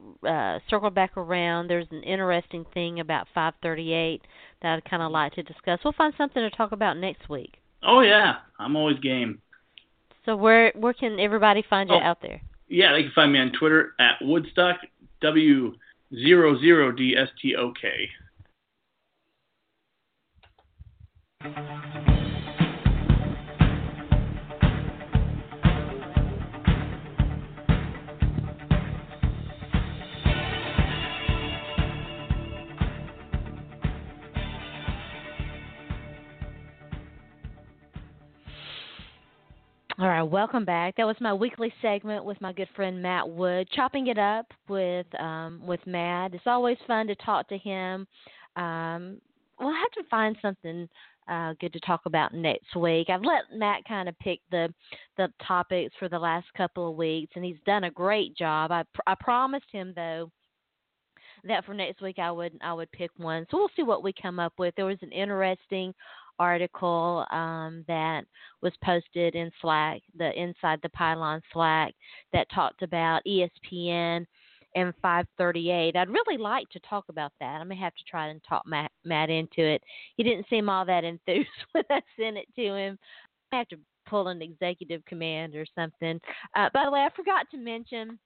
circled back around. There's an interesting thing about 538 that I'd kind of like to discuss. We'll find something to talk about next week. Oh, yeah. I'm always game. So where can everybody find you out there? Yeah, they can find me on Twitter at Woodstock W00DSTOK. All right, welcome back. That was my weekly segment with my good friend Matt Wood, chopping it up with Matt. It's always fun to talk to him. We'll have to find something good to talk about next week. I've let Matt kind of pick the topics for the last couple of weeks, and he's done a great job. I promised him, though, that for next week I would pick one. So we'll see what we come up with. There was an interesting article that was posted in Slack, the Inside the Pylon Slack, that talked about ESPN and 538. I'd really like to talk about that. I'm going to have to try and talk Matt into it. He didn't seem all that enthused when I sent it to him. I have to pull an executive command or something. By the way, I forgot to mention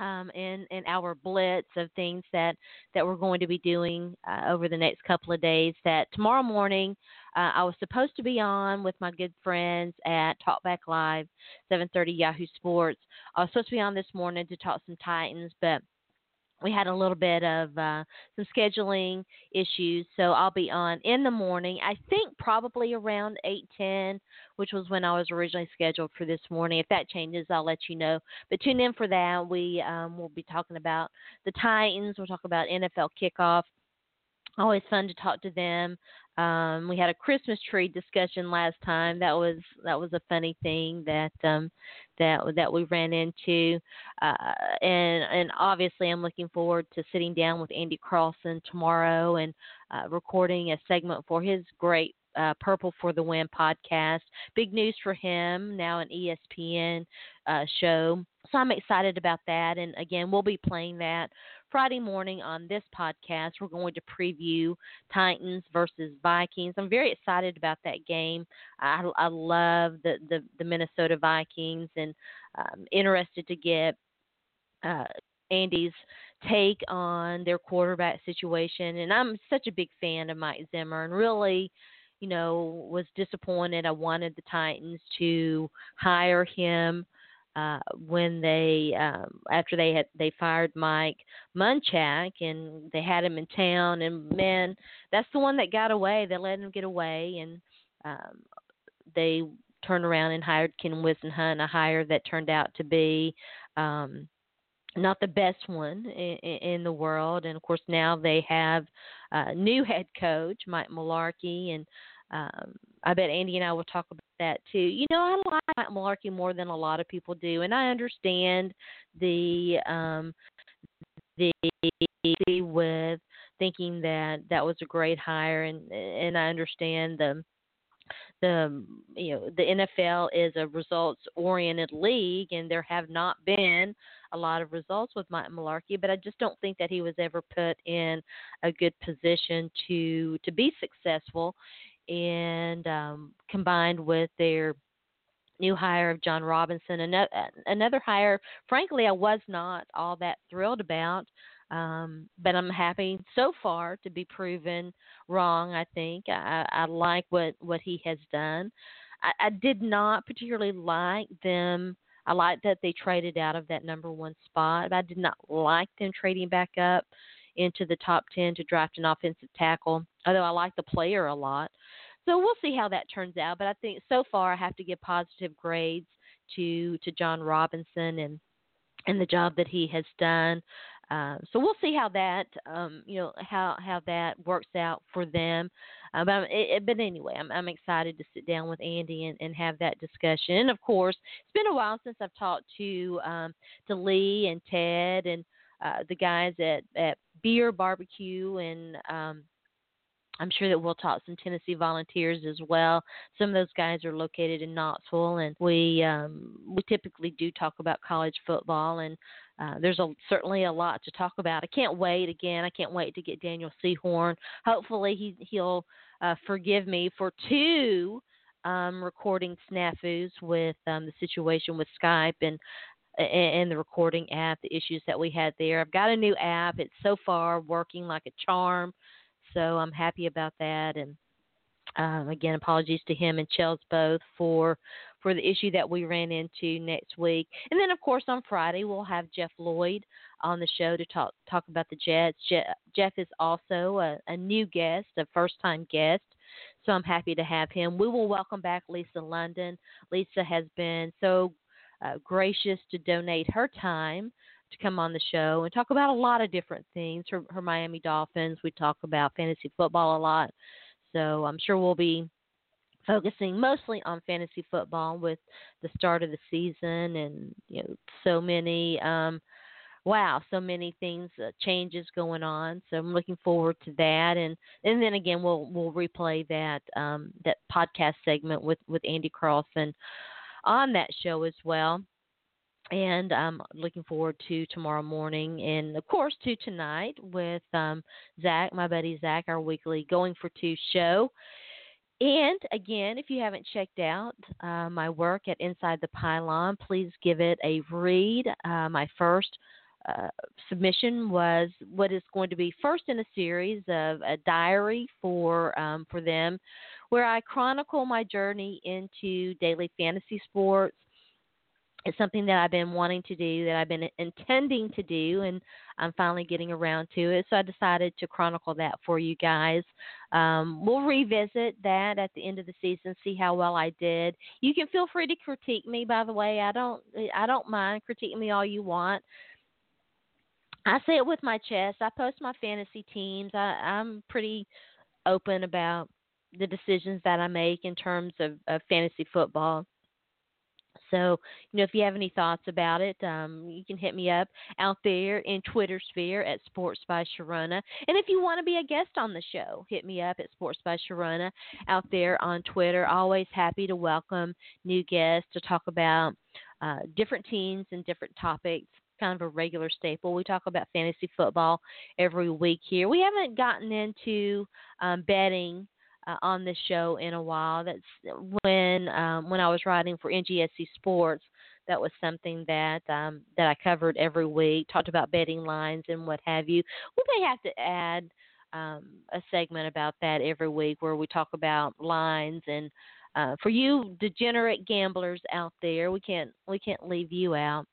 in our blitz of things that we're going to be doing over the next couple of days, that tomorrow morning I was supposed to be on with my good friends at Talkback Live, 7:30 Yahoo Sports. I was supposed to be on this morning to talk some Titans, but we had a little bit of some scheduling issues, so I'll be on in the morning, I think probably around 8:10, which was when I was originally scheduled for this morning. If that changes, I'll let you know. But tune in for that. We will be talking about the Titans. We'll talk about NFL kickoff. Always fun to talk to them. We had a Christmas tree discussion last time. That was a funny thing that we ran into. And obviously, I'm looking forward to sitting down with Andy Carlson tomorrow and recording a segment for his great Purple for the Win podcast. Big news for him, now an ESPN show. So I'm excited about that. And again, we'll be playing that Friday morning on this podcast. We're going to preview Titans versus Vikings. I'm very excited about that game. I love the Minnesota Vikings, and I'm interested to get Andy's take on their quarterback situation. And I'm such a big fan of Mike Zimmer, and really, you know, was disappointed. I wanted the Titans to hire him when they after they fired Mike Munchak, and they had him in town, and man, that's the one that got away. They let him get away, and they turned around and hired Ken Wisenhunt, a hire that turned out to be not the best one in the world. And of course now they have a new head coach, Mike Mularkey, and I bet Andy and I will talk about that too. You know, I like Mike Mularkey more than a lot of people do, and I understand the with thinking that was a great hire, and I understand the you know, the NFL is a results oriented league, and there have not been a lot of results with Mike Mularkey, but I just don't think that he was ever put in a good position to be successful. And combined with their new hire of John Robinson, another hire, frankly, I was not all that thrilled about, but I'm happy so far to be proven wrong, I think. I like what he has done. I did not particularly like them. I liked that they traded out of that number one spot, but I did not like them trading back up into the top 10 to draft an offensive tackle, although I like the player a lot. So we'll see how that turns out. But I think so far I have to give positive grades to John Robinson and the job that he has done. So we'll see how that how that works out for them. But anyway, I'm excited to sit down with Andy and have that discussion. And of course, it's been a while since I've talked to Lee and Ted and the guys at Beer Barbecue, and I'm sure that we'll talk some Tennessee Volunteers as well. Some of those guys are located in Knoxville, and we typically do talk about college football, and there's certainly a lot to talk about. I can't wait to get Daniel Sehorn. Hopefully he'll forgive me for two recording snafus with the situation with Skype, and and the recording app, the issues that we had there. I've got a new app. It's so far working like a charm, so I'm happy about that. And again, apologies to him and Chels both for the issue that we ran into next week. And then, of course, on Friday, we'll have Jeff Lloyd on the show to talk about the Jets. Jeff is also a new guest, a first-time guest, so I'm happy to have him. We will welcome back Lisa London. Lisa has been so gracious to donate her time to come on the show and talk about a lot of different things. Her Miami Dolphins, we talk about fantasy football a lot. So I'm sure we'll be focusing mostly on fantasy football with the start of the season and, you know, so many things, changes going on. So I'm looking forward to that. And then again, we'll replay that podcast segment with Andy Carlson on that show as well. And I'm looking forward to tomorrow morning and, of course, to tonight with Zach, my buddy Zach, our weekly Going for Two show. And, again, if you haven't checked out my work at Inside the Pylon, please give it a read. My first submission was what is going to be first in a series of a diary for them, where I chronicle my journey into daily fantasy sports. It's something that I've been wanting to do, that I've been intending to do, and I'm finally getting around to it. So I decided to chronicle that for you guys. We'll revisit that at the end of the season, see how well I did. You can feel free to critique me, by the way. I don't mind. Critique me all you want. I say it with my chest. I post my fantasy teams. I'm pretty open about the decisions that I make in terms of fantasy football. So, you know, if you have any thoughts about it, you can hit me up out there in Twitter sphere at Sports by Sharona. And if you want to be a guest on the show, hit me up at Sports by Sharona out there on Twitter. Always happy to welcome new guests to talk about different teams and different topics. Kind of a regular staple. We talk about fantasy football every week here. We haven't gotten into betting on this show in a while. That's when I was writing for NGSC Sports. That was something that I covered every week, talked about betting lines and what have you. We may have to add a segment about that every week where we talk about lines. And for you degenerate gamblers out there, we can't leave you out.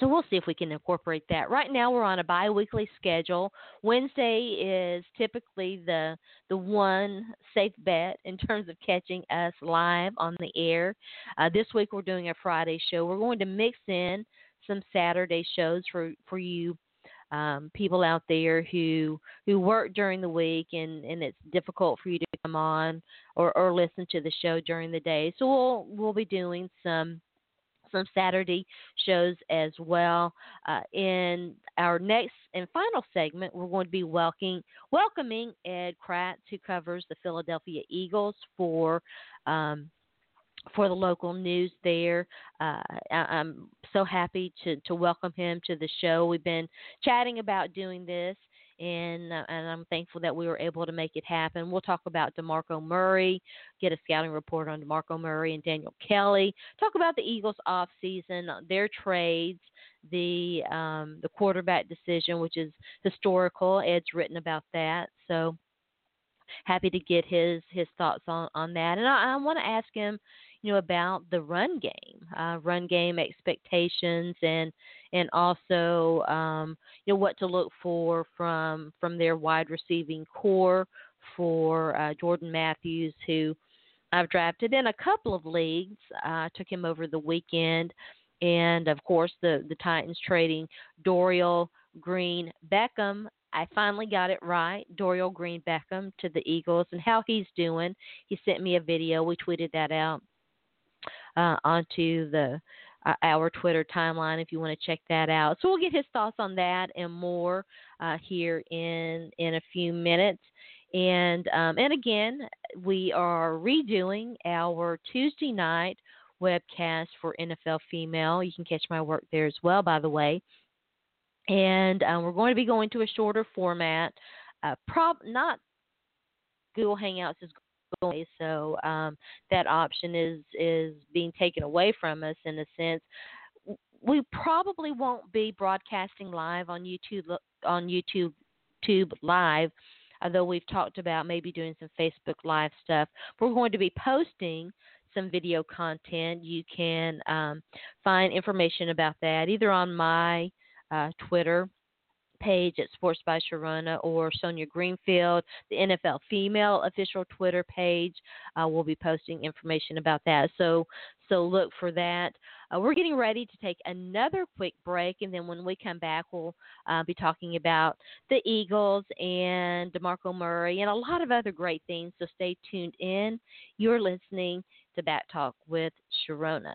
So we'll see if we can incorporate that. Right now we're on a bi-weekly schedule. Wednesday is typically the one safe bet in terms of catching us live on the air. This week we're doing a Friday show. We're going to mix in some Saturday shows for you people out there who work during the week and it's difficult for you to come on or listen to the show during the day. So we'll be doing some Saturday shows as well. In our next and final segment, we're going to be welcoming Ed Kracz, who covers the Philadelphia Eagles for the local news there. I'm so happy to welcome him to the show. We've been chatting about doing this, and I'm thankful that we were able to make it happen. We'll talk about DeMarco Murray, get a scouting report on DeMarco Murray and Daniel Kelly, talk about the Eagles offseason, their trades, the quarterback decision, which is historical. Ed's written about that, so happy to get his thoughts on that. And I want to ask him, you know, about the run game expectations and also, you know, what to look for from their wide receiving core for Jordan Matthews, who I've drafted in a couple of leagues. I took him over the weekend. And, of course, the Titans trading Dorial Green-Beckham. I finally got it right, Dorial Green-Beckham to the Eagles, and how he's doing. He sent me a video. We tweeted that out onto our Twitter timeline if you want to check that out. So we'll get his thoughts on that and more here in a few minutes. And again, we are redoing our Tuesday night webcast for NFL Female. You can catch my work there as well, by the way. And we're going to be going to a shorter format. Not Google Hangouts is going away, so that option is being taken away from us in a sense. we probably won't be broadcasting live on YouTube Live, although we've talked about maybe doing some Facebook Live stuff. We're going to be posting some video content. You can find information about that either on my Twitter page at Sports by Sharona or Sonia Greenfield, the NFL Female official Twitter page. We'll be posting information about that. So look for that. We're getting ready to take another quick break, and then when we come back, we'll be talking about the Eagles and DeMarco Murray and a lot of other great things. So stay tuned in. You're listening to Back Talk with Sharona.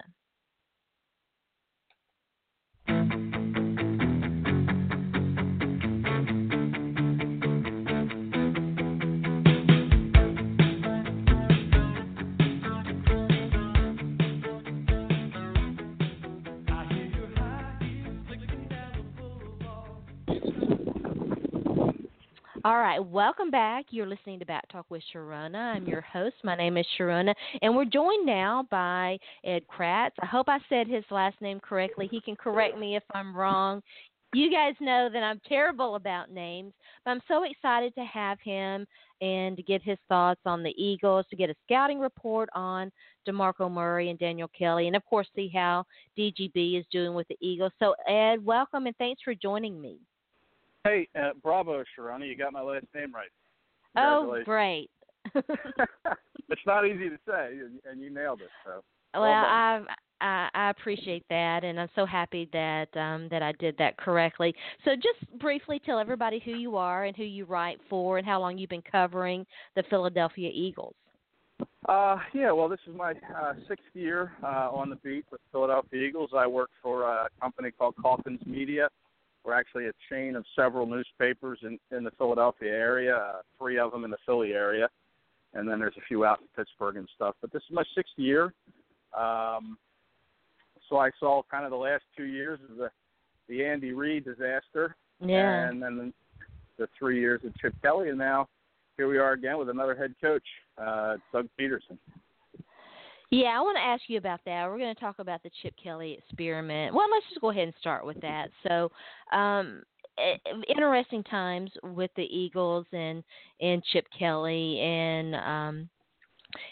All right, welcome back. You're listening to Back Talk with Sharona. I'm your host. My name is Sharona, and we're joined now by Ed Kracz. I hope I said his last name correctly. He can correct me if I'm wrong. You guys know that I'm terrible about names, but I'm so excited to have him and to get his thoughts on the Eagles, to get a scouting report on DeMarco Murray and Daniel Kelly, and, of course, see how DGB is doing with the Eagles. So, Ed, welcome, and thanks for joining me. Hey, bravo, Sharona. You got my last name right. Oh, great. It's not easy to say, and you nailed it. So. Well, I appreciate that, and I'm so happy that that I did that correctly. So just briefly tell everybody who you are and who you write for and how long you've been covering the Philadelphia Eagles. Well, this is my sixth year on the beat with Philadelphia Eagles. I work for a company called Coffins Media. We're actually a chain of several newspapers in the Philadelphia area, three of them in the Philly area, and then there's a few out in Pittsburgh and stuff. But this is my sixth year, so I saw kind of the last 2 years of the Andy Reid disaster, yeah, and then the 3 years of Chip Kelly, and now here we are again with another head coach, Doug Peterson. Yeah, I want to ask you about that. We're going to talk about the Chip Kelly experiment. Well, let's just go ahead and start with that. So, interesting times with the Eagles and Chip Kelly and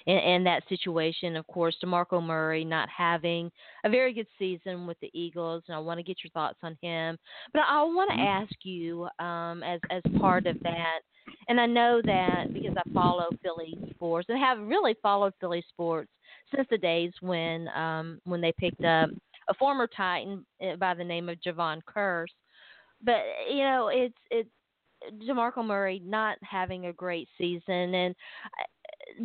that situation. Of course, DeMarco Murray not having a very good season with the Eagles, and I want to get your thoughts on him. But I want to ask you as part of that, and I know that because I follow Philly sports and have really followed Philly sports since the days when they picked up a former Titan by the name of Javon Curse. But, you know, it's DeMarco Murray not having a great season, and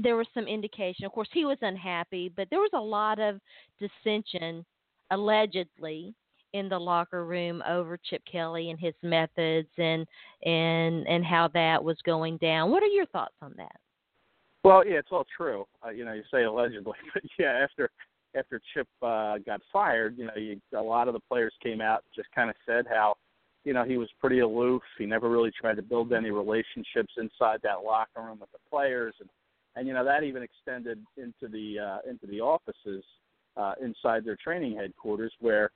there was some indication. Of course, he was unhappy, but there was a lot of dissension, allegedly, in the locker room over Chip Kelly and his methods and how that was going down. What are your thoughts on that? Well, yeah, it's all true. You say allegedly, but yeah, after Chip got fired, a lot of the players came out and just kind of said how, he was pretty aloof. He never really tried to build any relationships inside that locker room with the players, and that even extended into the offices inside their training headquarters where.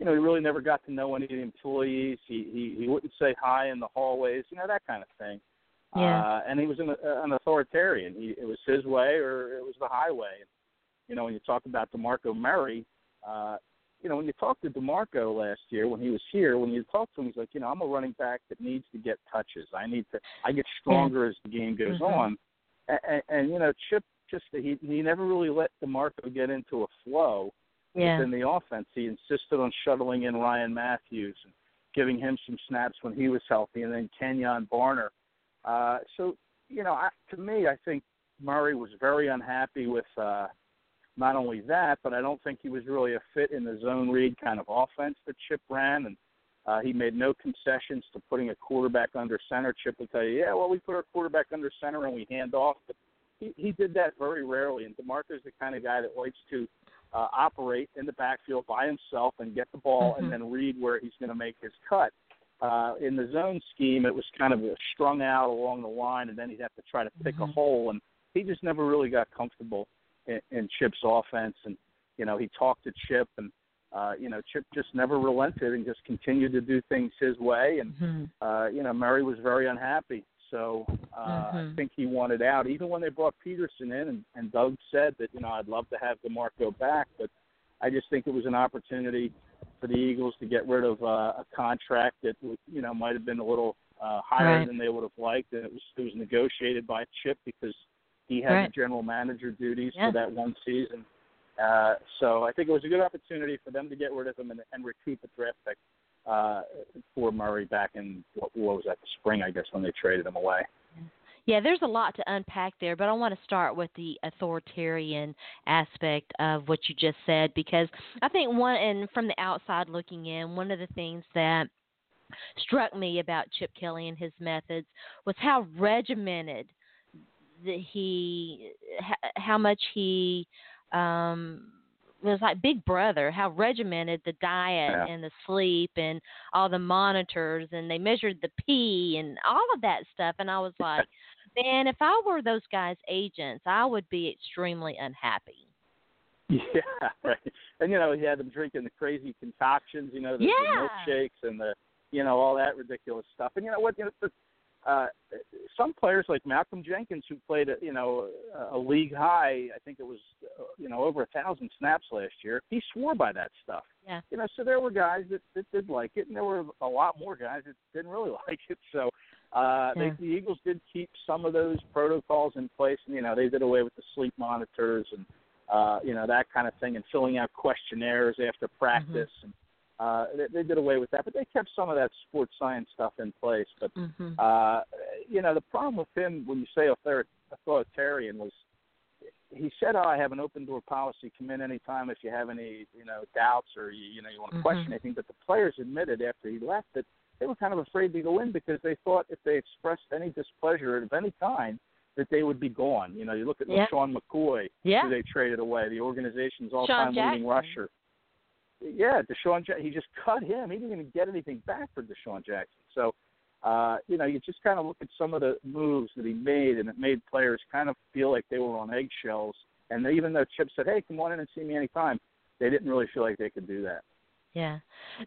He really never got to know any of the employees. He wouldn't say hi in the hallways, that kind of thing. Yeah. And he was an authoritarian. It was his way or it was the highway. When you talk about DeMarco Murray, when you talked to DeMarco last year when he was here, when you talked to him, he's like, I'm a running back that needs to get touches. I get stronger as the game goes on. And Chip just he never really let DeMarco get into a flow. Yeah. Within the offense, he insisted on shuttling in Ryan Matthews and giving him some snaps when he was healthy, and then Kenyon Barner. I think Murray was very unhappy with not only that, but I don't think he was really a fit in the zone read kind of offense that Chip ran, and he made no concessions to putting a quarterback under center. Chip would tell you, we put our quarterback under center and we hand off, but he did that very rarely, and DeMarco's the kind of guy that likes to operate in the backfield by himself and get the ball and then read where he's going to make his cut. In the zone scheme, it was kind of strung out along the line, and then he'd have to try to pick a hole, and he just never really got comfortable in Chip's offense. And, he talked to Chip, and you know, Chip just never relented and just continued to do things his way. And, you know, Murray was very unhappy. So I think he wanted out. Even when they brought Peterson in, and Doug said that, you know, I'd love to have DeMarco back, but I just think it was an opportunity for the Eagles to get rid of a contract that, you know, might have been a little higher than they would have liked. And it was negotiated by Chip because he had the general manager duties for that one season. So I think it was a good opportunity for them to get rid of him and recoup a draft pick for Murray back in, what was that, the spring, I guess, when they traded him away. Yeah, there's a lot to unpack there, but I want to start with the authoritarian aspect of what you just said, because I think one, and from the outside looking in, one of the things that struck me about Chip Kelly and his methods was how regimented how much he it was like Big Brother, how regimented the diet and the sleep and all the monitors, and they measured the pee and all of that stuff. And I was like, man, if I were those guys' agents, I would be extremely unhappy. Yeah, right. And, you know, he had them drinking the crazy concoctions, you know, the milkshakes and the, you know, all that ridiculous stuff. And, you know what, you know, some players like Malcolm Jenkins, who played, you know, a league high, I think it was, you know, over 1,000 snaps last year. He swore by that stuff. Yeah. You know, so there were guys that did like it, and there were a lot more guys that didn't really like it. So the Eagles did keep some of those protocols in place, and, you know, they did away with the sleep monitors and, you know, that kind of thing, and filling out questionnaires after practice and they did away with that, but they kept some of that sports science stuff in place. But, you know, the problem with him when you say authoritarian was he said, I have an open-door policy. Come in anytime if you have any, you know, doubts or, you know, you want to question anything. But the players admitted after he left that they were kind of afraid to go in because they thought if they expressed any displeasure of any kind that they would be gone. You know, you look at LaShawn McCoy, who they traded away, the organization's all-time leading rusher. Yeah, Deshaun Jackson, he just cut him. He didn't even get anything back for Deshaun Jackson. So, you know, you just kind of look at some of the moves that he made, and it made players kind of feel like they were on eggshells. And they, even though Chip said, hey, come on in and see me anytime, they didn't really feel like they could do that. Yeah.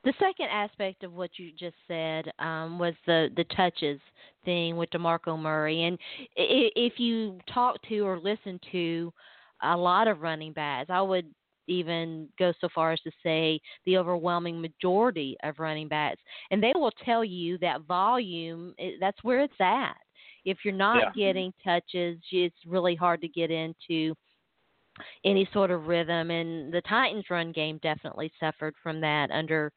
The second aspect of what you just said was the touches thing with DeMarco Murray. And if you talk to or listen to a lot of running backs, I would even go so far as to say the overwhelming majority of running backs, and they will tell you that volume, that's where it's at. If you're not getting touches, it's really hard to get into any sort of rhythm, and the Titans run game definitely suffered from that under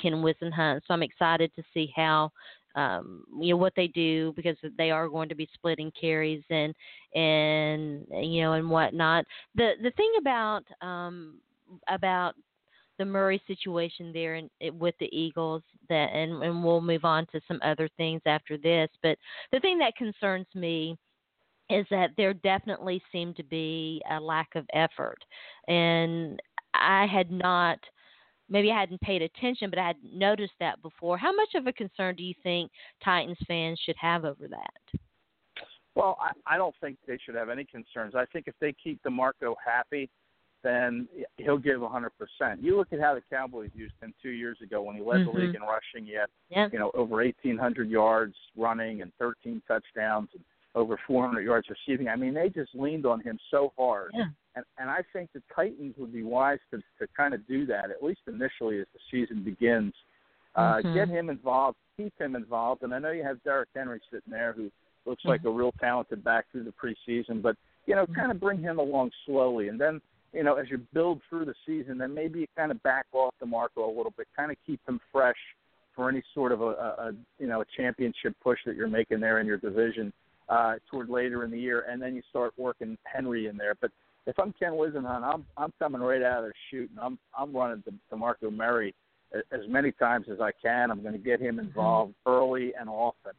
Ken Wisenhunt. So I'm excited to see how you know, what they do, because they are going to be splitting carries and you know, and whatnot. The thing about the Murray situation there with the Eagles, that and we'll move on to some other things after this, but the thing that concerns me is that there definitely seemed to be a lack of effort, and maybe I hadn't paid attention, but I had noticed that before. How much of a concern do you think Titans fans should have over that? Well, I don't think they should have any concerns. I think if they keep DeMarco happy, then he'll give 100%. You look at how the Cowboys used him 2 years ago when he led the league in rushing. He had you know, over 1,800 yards running and 13 touchdowns and over 400 yards receiving. I mean, they just leaned on him so hard. Yeah. And I think the Titans would be wise to kind of do that, at least initially as the season begins. Get him involved, keep him involved. And I know you have Derek Henry sitting there, who looks like a real talented back through the preseason. But, you know, kind of bring him along slowly. And then, you know, as you build through the season, then maybe you kind of back off DeMarco a little bit, kind of keep him fresh for any sort of a you know, a championship push that you're making there in your division toward later in the year. And then you start working Henry in there. But if I'm Ken Wisenhunt, I'm coming right out of the chute, and I'm running DeMarco Murray as many times as I can. I'm going to get him involved early and often,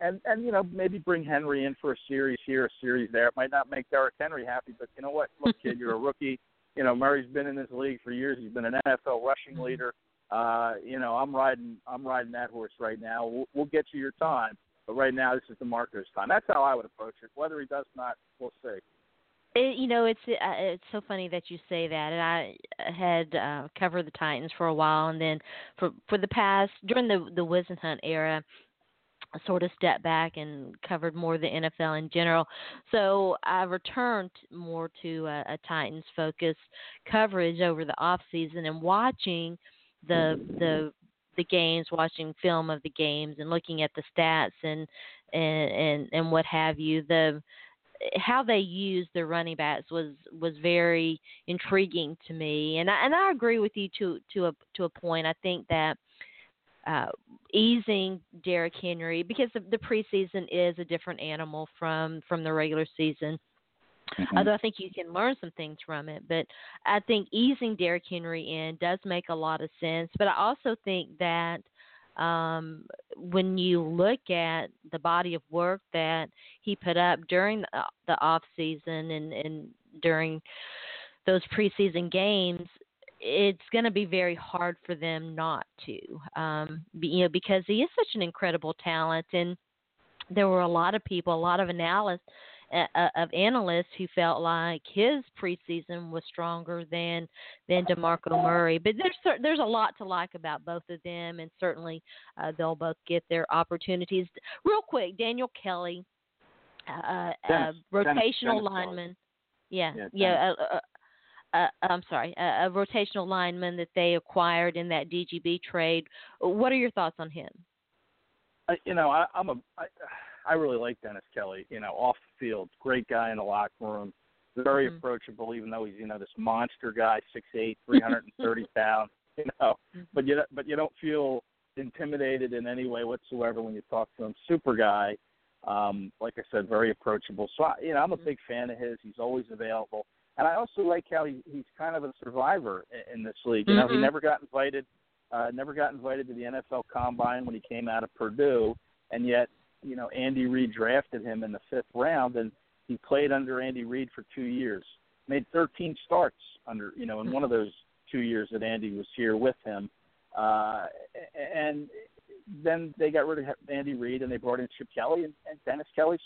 and you know, maybe bring Henry in for a series here, a series there. It might not make Derrick Henry happy, but you know what? Look, kid, you're a rookie. You know, Murray's been in this league for years. He's been an NFL rushing leader. You know, I'm riding that horse right now. We'll get you your time, but right now this is DeMarco's time. That's how I would approach it. Whether he does or not, we'll see. It's so funny that you say that. And I had covered the Titans for a while, and then for the past during the Wisenhunt era, I sort of stepped back and covered more of the NFL in general. So I returned more to a Titans focused coverage over the off season and watching the games, watching film of the games, and looking at the stats and what have you. How they used their running backs was very intriguing to me, and I agree with you to a point. I think that easing Derek Henry, because the preseason is a different animal from the regular season. Mm-hmm. Although I think you can learn some things from it, but I think easing Derek Henry in does make a lot of sense. But I also think that when you look at the body of work that he put up during the off season and during those preseason games, it's going to be very hard for them not to, because he is such an incredible talent. And there were a lot of people, a lot of analysts who felt like his preseason was stronger than DeMarco Murray. But there's a lot to like about both of them, and certainly they'll both get their opportunities. Real quick, Daniel Kelly, rotational lineman. A rotational lineman that they acquired in that DGB trade. What are your thoughts on him? I really like Dennis Kelly, off the field, great guy in the locker room, very approachable, even though he's, this monster guy, 6'8", 330 pounds, but you don't feel intimidated in any way whatsoever when you talk to him. Super guy. Like I said, very approachable. So, I'm a big fan of his. He's always available. And I also like how he's kind of a survivor in this league. He never got invited to the NFL Combine when he came out of Purdue, and yet, Andy Reid drafted him in the 5th round, and he played under Andy Reid for 2 years, made 13 starts under, in one of those 2 years that Andy was here with him. And then they got rid of Andy Reid, and they brought in Chip Kelly, and Dennis Kelly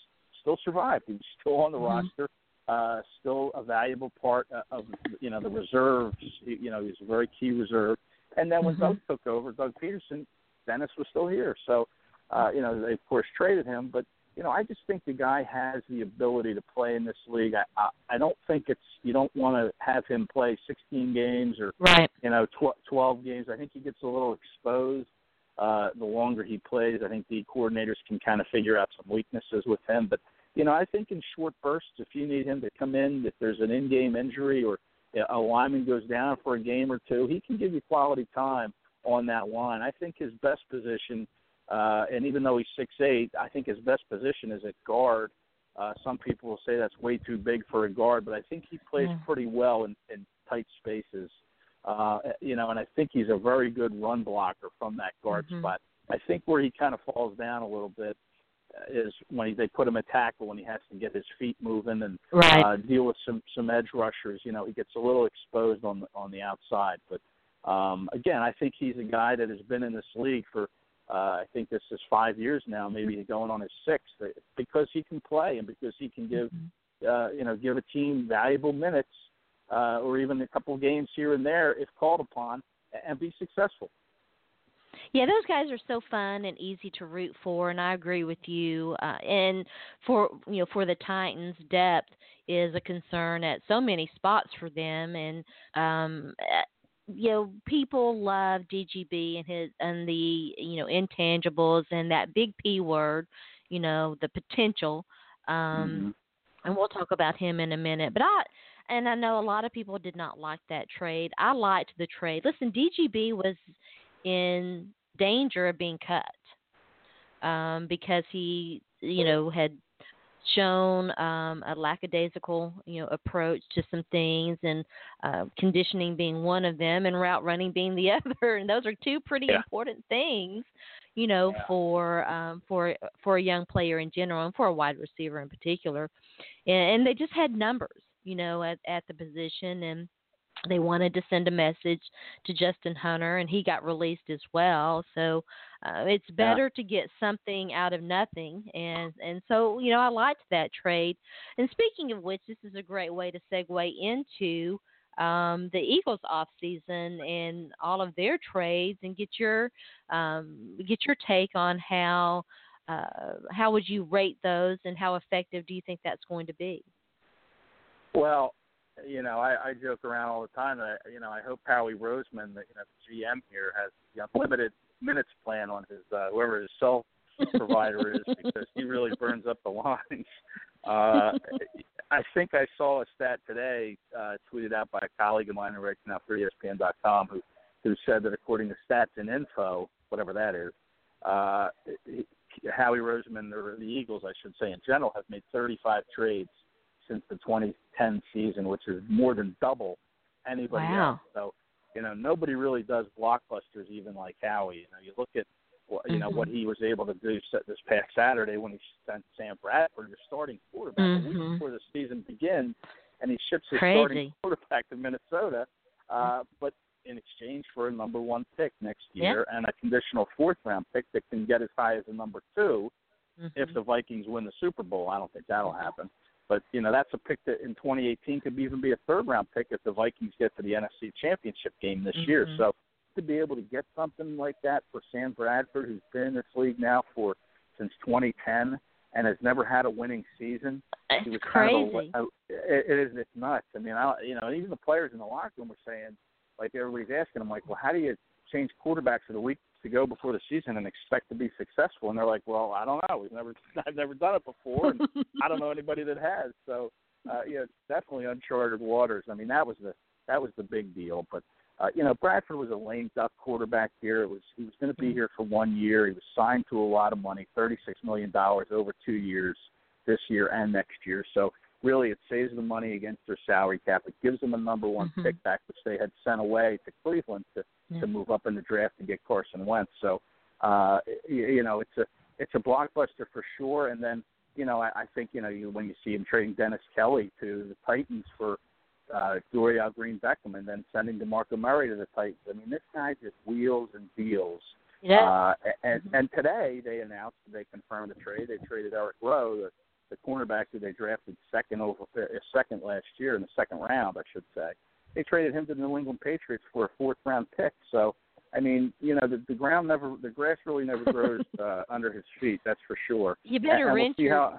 still survived. He was still on the roster, still a valuable part of, the reserves. He was a very key reserve. And then when Doug took over, Doug Peterson, Dennis was still here. So, they, of course, traded him. But, I just think the guy has the ability to play in this league. I don't think you don't want to have him play 16 games or, 12 games. I think he gets a little exposed the longer he plays. I think the coordinators can kind of figure out some weaknesses with him. But, I think in short bursts, if you need him to come in, if there's an in-game injury or a lineman goes down for a game or two, he can give you quality time on that line. I think his best position – and even though he's 6'8", I think his best position is at guard. Some people will say that's way too big for a guard, but I think he plays pretty well in tight spaces. And I think he's a very good run blocker from that guard spot. I think where he kind of falls down a little bit is when they put him at tackle, when he has to get his feet moving and deal with some edge rushers. He gets a little exposed on the outside. But, again, I think he's a guy that has been in this league for – I think this is 5 years now, maybe going on his 6th, because he can play and because he can give, give a team valuable minutes or even a couple games here and there if called upon and be successful. Yeah, those guys are so fun and easy to root for, and I agree with you. And for the Titans, depth is a concern at so many spots for them, and people love DGB and the intangibles and that big P word, the potential. And we'll talk about him in a minute. But I know a lot of people did not like that trade. I liked the trade. Listen, DGB was in danger of being cut because he, had shown a lackadaisical, approach to some things, and conditioning being one of them, and route running being the other, and those are two pretty important things, for a young player in general, and for a wide receiver in particular, and they just had numbers, at the position, and They wanted to send a message to Justin Hunter, and he got released as well. So it's better to get something out of nothing. And so, you know, I liked that trade. And speaking of which, this is a great way to segue into the Eagles offseason and all of their trades, and get your take on how would you rate those, and how effective do you think that's going to be? Well, you know, I joke around all the time. That, you know, I hope Howie Roseman, the GM here, has the unlimited minutes plan on his whoever his cell provider is, because he really burns up the lines. I think I saw a stat today tweeted out by a colleague of mine who writes now for ESPN.com, who said that according to Stats and Info, whatever that is, Howie Roseman, or the Eagles, I should say, in general, have made 35 trades since the 2010 season, which is more than double anybody else. So, you know, nobody really does blockbusters even like Howie. You know, you look at, you know, what he was able to do this past Saturday when he sent Sam Bradford, your starting quarterback, the week before the season begins, and he ships his starting quarterback to Minnesota, but in exchange for a number one pick next year and a conditional fourth-round pick that can get as high as a number two if the Vikings win the Super Bowl. I don't think that'll happen. But, you know, that's a pick that in 2018 could even be a third-round pick if the Vikings get to the NFC Championship game this year. So to be able to get something like that for Sam Bradford, who's been in this league now since 2010 and has never had a winning season. It's crazy. It's nuts. I mean, you know, even the players in the locker room were saying, like everybody's asking them, like, well, how do you change quarterbacks of the week to go before the season and expect to be successful? And they're like, well, I don't know. I've never done it before, and I don't know anybody that has. So, yeah, it's definitely uncharted waters. I mean, that was the big deal. But, you know, Bradford was a lame duck quarterback here. He was going to be here for 1 year. He was signed to a lot of money, $36 million over 2 years this year and next year. So, really, it saves them money against their salary cap. It gives them a number one pick back, which they had sent away to Cleveland to move up in the draft and get Carson Wentz. So, you know, it's a blockbuster for sure. And then, you know, I think, you know, when you see him trading Dennis Kelly to the Titans for Dorial Green-Beckham and then sending DeMarco Murray to the Titans, I mean, this guy just wheels and deals. Yeah. And today they announced, they confirmed the trade. They traded Eric Rowe, the cornerback who they drafted second last year in the second round, I should say. They traded him to the New England Patriots for a fourth-round pick. So, I mean, you know, the grass really never grows under his feet. That's for sure. You better rent your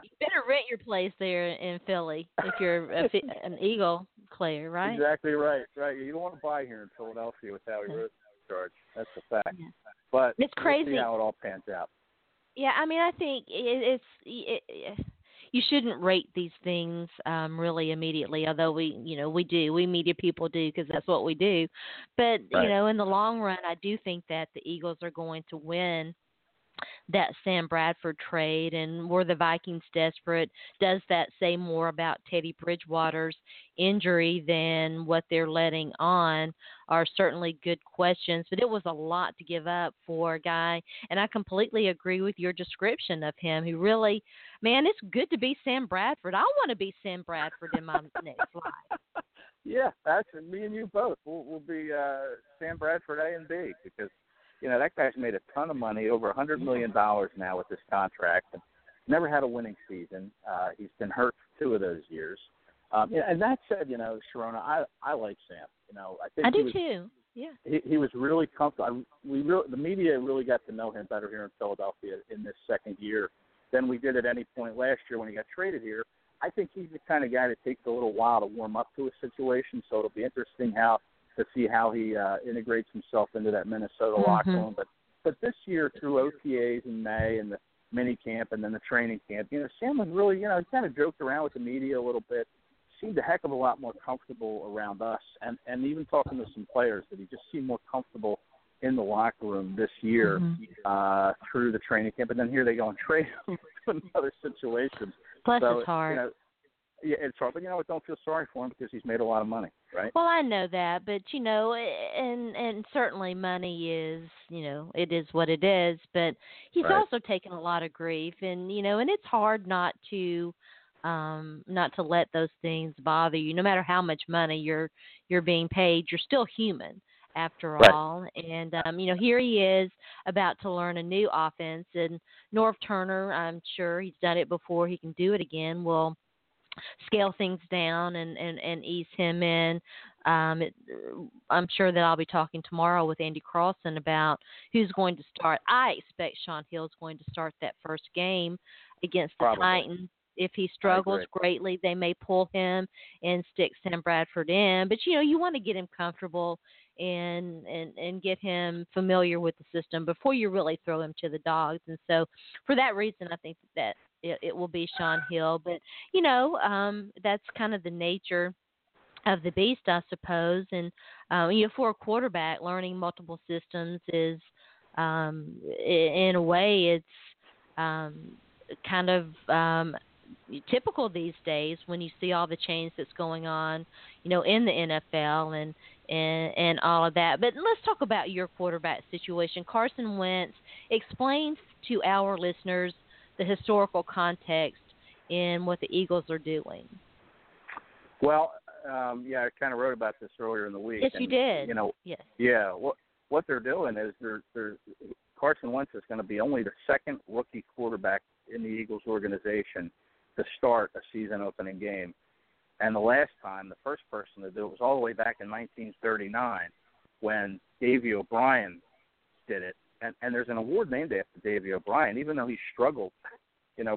place there in Philly if you're an Eagle player, right? Exactly right. Right. You don't want to buy here in Philadelphia with Howie Roseman in charge. That's a fact. Yeah. But it's crazy. We'll see how it all pans out. Yeah, I mean, I think it's you shouldn't rate these things really immediately, although we media people do, because that's what we do. But, you know, in the long run, I do think that the Eagles are going to win that Sam Bradford trade, and were the Vikings desperate? Does that say more about Teddy Bridgewater's injury than what they're letting on? Are certainly good questions, but it was a lot to give up for a guy, and I completely agree with your description of him. He really, man, it's good to be Sam Bradford. I want to be Sam Bradford in my next life. Yeah, actually, me and you both. We'll be Sam Bradford A and B, because you know, that guy's made a ton of money, over $100 million now with this contract. And never had a winning season. He's been hurt for 2 of those years. And that said, you know, Sharona, I like Sam. You know, I do too. Yeah. He was really comfortable. The media really got to know him better here in Philadelphia in this second year than we did at any point last year when he got traded here. I think he's the kind of guy that takes a little while to warm up to a situation, so it'll be interesting to see how he integrates himself into that Minnesota locker room. But this year, through OTAs in May and the mini camp and then the training camp, you know, Sam was really, you know, he kind of joked around with the media a little bit, seemed a heck of a lot more comfortable around us. And even talking to some players, that he just seemed more comfortable in the locker room this year through the training camp. And then here they go and trade him to another situation. Plus it's hard. You know, yeah, it's hard, but, you know, I don't feel sorry for him because he's made a lot of money, right? Well, I know that, but, you know, and certainly money is, you know, it is what it is, but he's also taken a lot of grief, and, you know, and it's hard not to not to let those things bother you. No matter how much money you're being paid, you're still human after all. And, here he is about to learn a new offense. And Norv Turner, I'm sure he's done it before. He can do it again. We'll scale things down and ease him in. I'm sure that I'll be talking tomorrow with Andy Carlson about who's going to start. I expect Sean Hill's going to start that first game against the Titans. If he struggles greatly, they may pull him and stick Sam Bradford in. But, you want to get him comfortable and get him familiar with the system before you really throw him to the dogs. And so for that reason, I think that it will be Sean Hill. But, that's kind of the nature of the beast, I suppose. And, for a quarterback, learning multiple systems is, in a way, it's kind of typical these days when you see all the change that's going on, in the NFL and all of that. But let's talk about your quarterback situation. Carson Wentz, explains to our listeners the historical context in what the Eagles are doing. Well, I kind of wrote about this earlier in the week. Yes, you did. Yes. Yeah. What they're doing is they're Carson Wentz is going to be only the second rookie quarterback in the Eagles organization to start a season-opening game. And the last time, the first person to do it was all the way back in 1939 when Davy O'Brien did it. And there's an award named after Davy O'Brien, even though he struggled,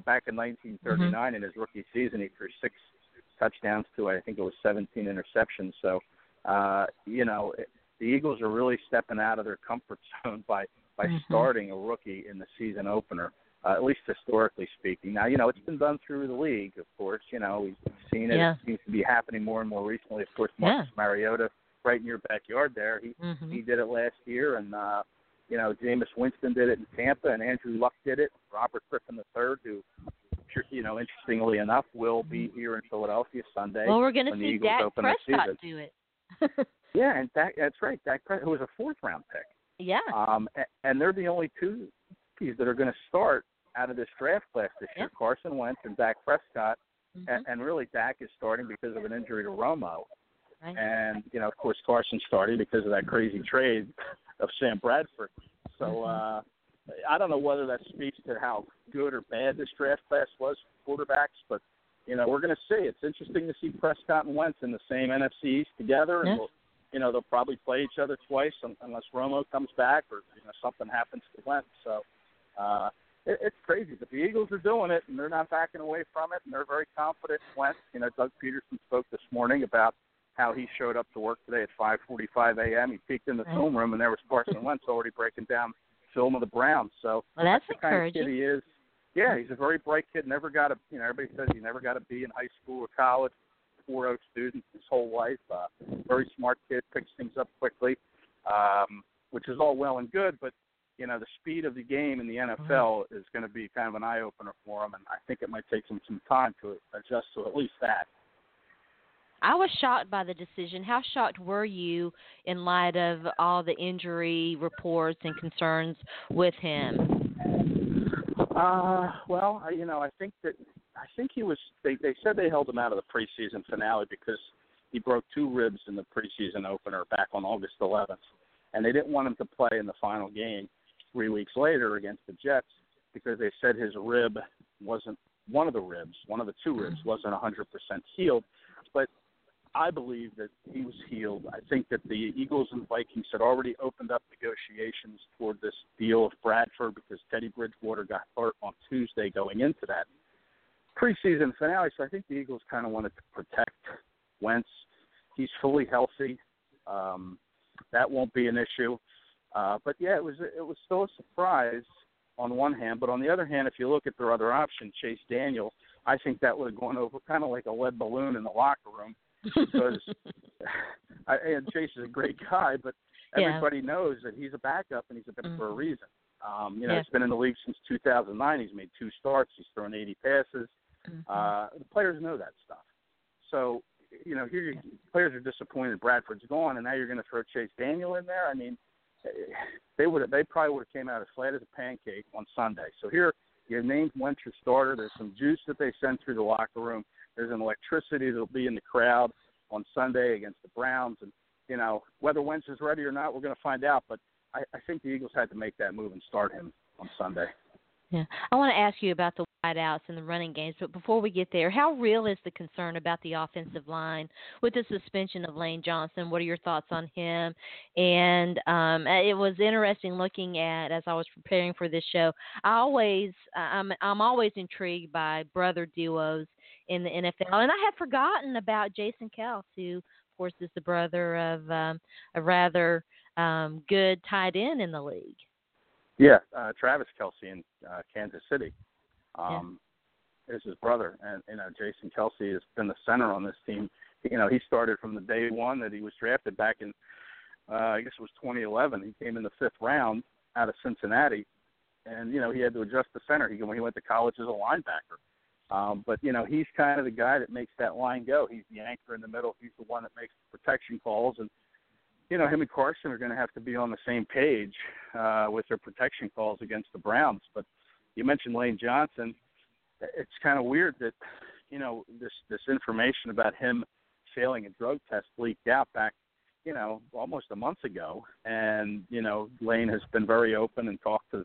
back in 1939 in his rookie season. He threw 6 touchdowns to, I think it was 17 interceptions. So, the Eagles are really stepping out of their comfort zone by starting a rookie in the season opener. At least historically speaking. Now, it's been done through the league, of course. We've seen it. Yeah. It seems to be happening more and more recently. Of course, Marcus Mariota, right in your backyard there, he did it last year. And, Jameis Winston did it in Tampa, and Andrew Luck did it. Robert Griffin III, who, interestingly enough, will be here in Philadelphia Sunday. Well, we're going to see Dak Prescott do it. Yeah, and that's right. Dak Prescott, who was a fourth-round pick. Yeah. And they're the only two that are going to start out of this draft class this year, Carson Wentz and Dak Prescott, and really Dak is starting because of an injury to Romo. Right. And, of course, Carson started because of that crazy trade of Sam Bradford. So I don't know whether that speaks to how good or bad this draft class was for quarterbacks, but, we're going to see. It's interesting to see Prescott and Wentz in the same NFC East together, and they'll probably play each other twice unless Romo comes back or something happens to Wentz. So it's crazy, but the Eagles are doing it, and they're not backing away from it, and they're very confident in Wentz. Doug Peterson spoke this morning about how he showed up to work today at 5:45 a.m. He peeked in the film room, and there was Carson Wentz already breaking down film of the Browns. So that's the encouraging. Kind of kid he is. Yeah, he's a very bright kid. Never got a everybody says he never got a B in high school or college. 4.0 student his whole life. Very smart kid, picks things up quickly, which is all well and good, but. The speed of the game in the NFL is going to be kind of an eye-opener for him, and I think it might take him some time to adjust to at least that. I was shocked by the decision. How shocked were you in light of all the injury reports and concerns with him? Well, I think he was – they said they held him out of the preseason finale because he broke 2 ribs in the preseason opener back on August 11th, and they didn't want him to play in the final game 3 weeks later against the Jets because they said his rib wasn't one of the 2 ribs wasn't 100% healed. But I believe that he was healed. I think that the Eagles and Vikings had already opened up negotiations toward this deal of Bradford because Teddy Bridgewater got hurt on Tuesday going into that preseason finale. So I think the Eagles kind of wanted to protect Wentz. He's fully healthy. That won't be an issue. But, yeah, it was still a surprise on one hand. But on the other hand, if you look at their other option, Chase Daniel, I think that would have gone over kind of like a lead balloon in the locker room because and Chase is a great guy, but everybody knows that he's a backup and he's a backup for a reason. He's been in the league since 2009. He's made 2 starts. He's thrown 80 passes. The players know that stuff. So, here your players are disappointed Bradford's gone, and now you're going to throw Chase Daniel in there? I mean, they probably would have came out as flat as a pancake on Sunday. So here You named Wentz your starter. There's some juice that they send through the locker room. There's an electricity that will be in the crowd on Sunday against the Browns. And, you know, whether Wentz is ready or not, we're going to find out. But I think the Eagles had to make that move and start him on Sunday. Yeah. I want to ask you about the wideouts and the running games, but before we get there, how real is the concern about the offensive line with the suspension of Lane Johnson? What are your thoughts on him? And it was interesting looking at, as I was preparing for this show, I'm always intrigued by brother duos in the NFL, and I had forgotten about Jason Kelce, who, of course, is the brother of a rather good tight end in the league. Yeah, Travis Kelce in Kansas City. Is his brother, and you know, Jason Kelce has been the center on this team. You know, he started from the day one that he was drafted back in, I guess it was 2011. He came in the fifth round out of Cincinnati, and you know, he had to adjust the center. He went to college as a linebacker, but you know, he's kind of the guy that makes that line go. He's the anchor in the middle. He's the one that makes the protection calls, and you know, him and Carson are going to have to be on the same page with their protection calls against the Browns, but. You mentioned Lane Johnson. It's kind of weird that, you know, this information about him failing a drug test leaked out back, you know, almost a month ago. And, you know, Lane has been very open and talked to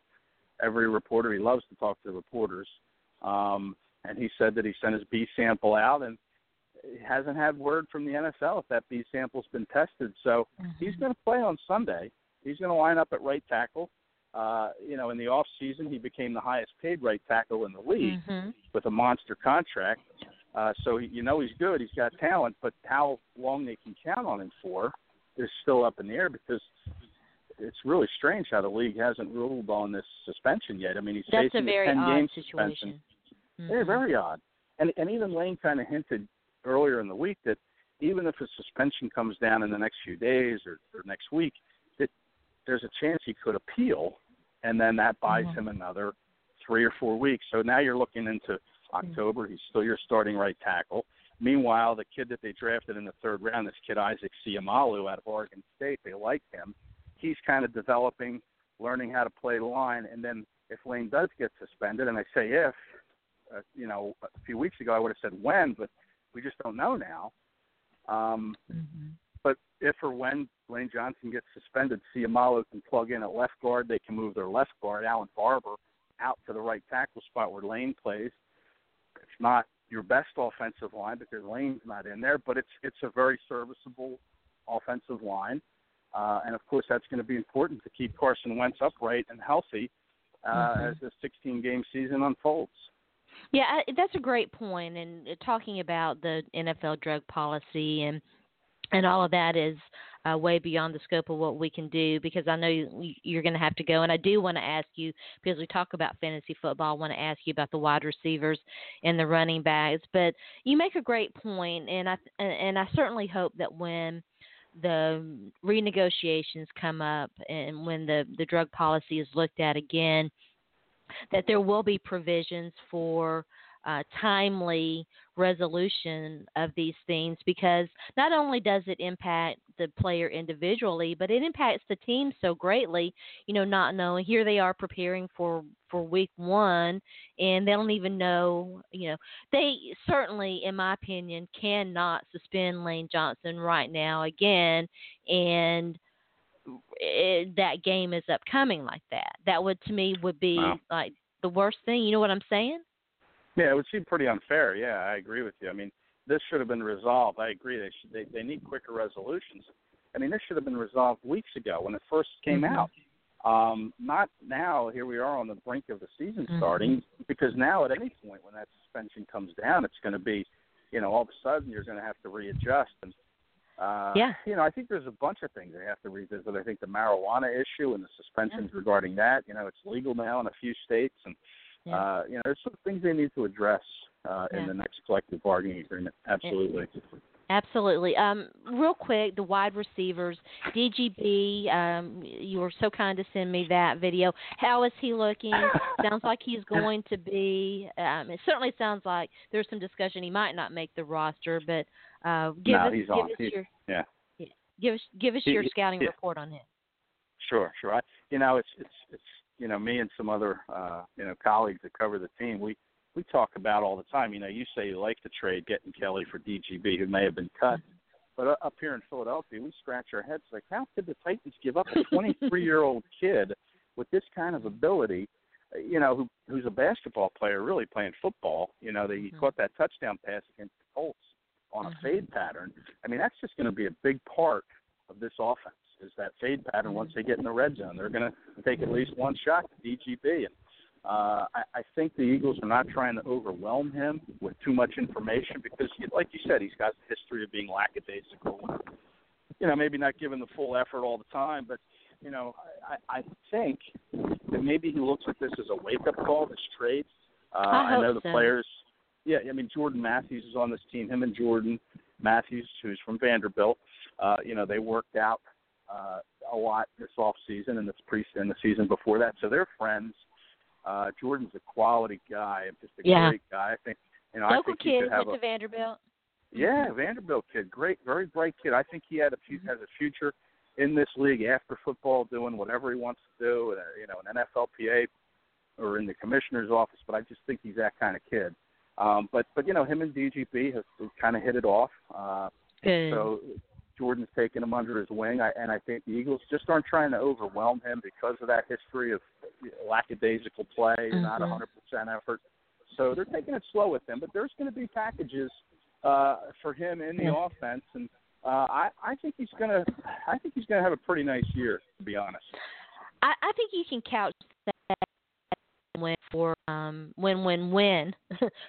every reporter. He loves to talk to the reporters. And he said that he sent his B sample out and hasn't had word from the NFL if that B sample's been tested. So he's going to play on Sunday. He's going to line up at right tackle. You know, in the off season, he became the highest paid right tackle in the league with a monster contract. So, you know, he's good. He's got talent. But how long they can count on him for is still up in the air because it's really strange how the league hasn't ruled on this suspension yet. I mean, he's facing a 10-game suspension. Yeah, very odd. And even Lane kind of hinted earlier in the week that even if a suspension comes down in the next few days or next week, there's a chance he could appeal, and then that buys him another 3 or 4 weeks. So now you're looking into October. He's still your starting right tackle. Meanwhile, the kid that they drafted in the third round, this kid Isaac Seumalo out of Oregon State, they like him. He's kind of developing, learning how to play the line. And then if Lane does get suspended, and I say if, you know, a few weeks ago I would have said when, but we just don't know now. But if or when Lane Johnson gets suspended, Seumalo can plug in at left guard. They can move their left guard, Alan Barber, out to the right tackle spot where Lane plays. It's not your best offensive line because Lane's not in there, but it's a very serviceable offensive line. And, of course, that's going to be important to keep Carson Wentz upright and healthy as this 16-game season unfolds. Yeah, that's a great point. And talking about the NFL drug policy and all of that is way beyond the scope of what we can do because I know you're going to have to go. And I do want to ask you, because we talk about fantasy football, I want to ask you about the wide receivers and the running backs. But you make a great point, and I certainly hope that when the renegotiations come up and when the drug policy is looked at again, that there will be provisions for timely resolution of these things, because not only does it impact the player individually, but it impacts the team so greatly, you know, not knowing here they are preparing for week one and they don't even know, you know, they certainly, in my opinion, cannot suspend Lane Johnson right now again. And that game is upcoming like that. That would, to me, would be like the worst thing. You know what I'm saying? Yeah, it would seem pretty unfair. Yeah, I agree with you. I mean, this should have been resolved. I agree. They need quicker resolutions. I mean, this should have been resolved weeks ago when it first came out. Not now. Here we are on the brink of the season starting, because now at any point when that suspension comes down, it's going to be, you know, all of a sudden you're going to have to readjust. And, you know, I think there's a bunch of things they have to revisit. I think the marijuana issue and the suspensions regarding that, you know, it's legal now in a few states. And, you know, there's some things they need to address in the next collective bargaining agreement. Absolutely. Real quick, the wide receivers, DGB, you were so kind to send me that video. How is he looking? Sounds like he's going to be it certainly sounds like there's some discussion he might not make the roster, but give us your scouting report on him. Sure. You know, it's you know, me and some other, colleagues that cover the team, we talk about all the time. You know, you say you like the trade, getting Kelly for DGB, who may have been cut. But up here in Philadelphia, we scratch our heads like, how could the Titans give up a 23-year-old kid with this kind of ability, you know, who's a basketball player really playing football? You know, he caught that touchdown pass against the Colts on a fade pattern. I mean, that's just going to be a big part of this offense, is that fade pattern. Once they get in the red zone, they're going to take at least one shot to DGB. And I think the Eagles are not trying to overwhelm him with too much information because, like you said, he's got the history of being lackadaisical. You know, maybe not giving the full effort all the time, but, you know, I think that maybe he looks at this as a wake-up call, this trade. I know the players. Yeah, I mean, Jordan Matthews is on this team. Him and Jordan Matthews, who's from Vanderbilt, you know, they worked out a lot this offseason and the season before that. So they're friends. Jordan's a quality guy, just a great guy. I think, you know, local kid went to Vanderbilt. Yeah, Vanderbilt kid, great, very bright kid. I think he has a future in this league after football, doing whatever he wants to do, you know, an NFLPA or in the commissioner's office. But I just think he's that kind of kid. But you know, him and DGB have kind of hit it off. So Jordan's taken him under his wing, and I think the Eagles just aren't trying to overwhelm him because of that history of lackadaisical play, not 100% effort. So they're taking it slow with him, but there's going to be packages for him in the offense, and I think he's going to have a pretty nice year, to be honest. I think you can couch that for win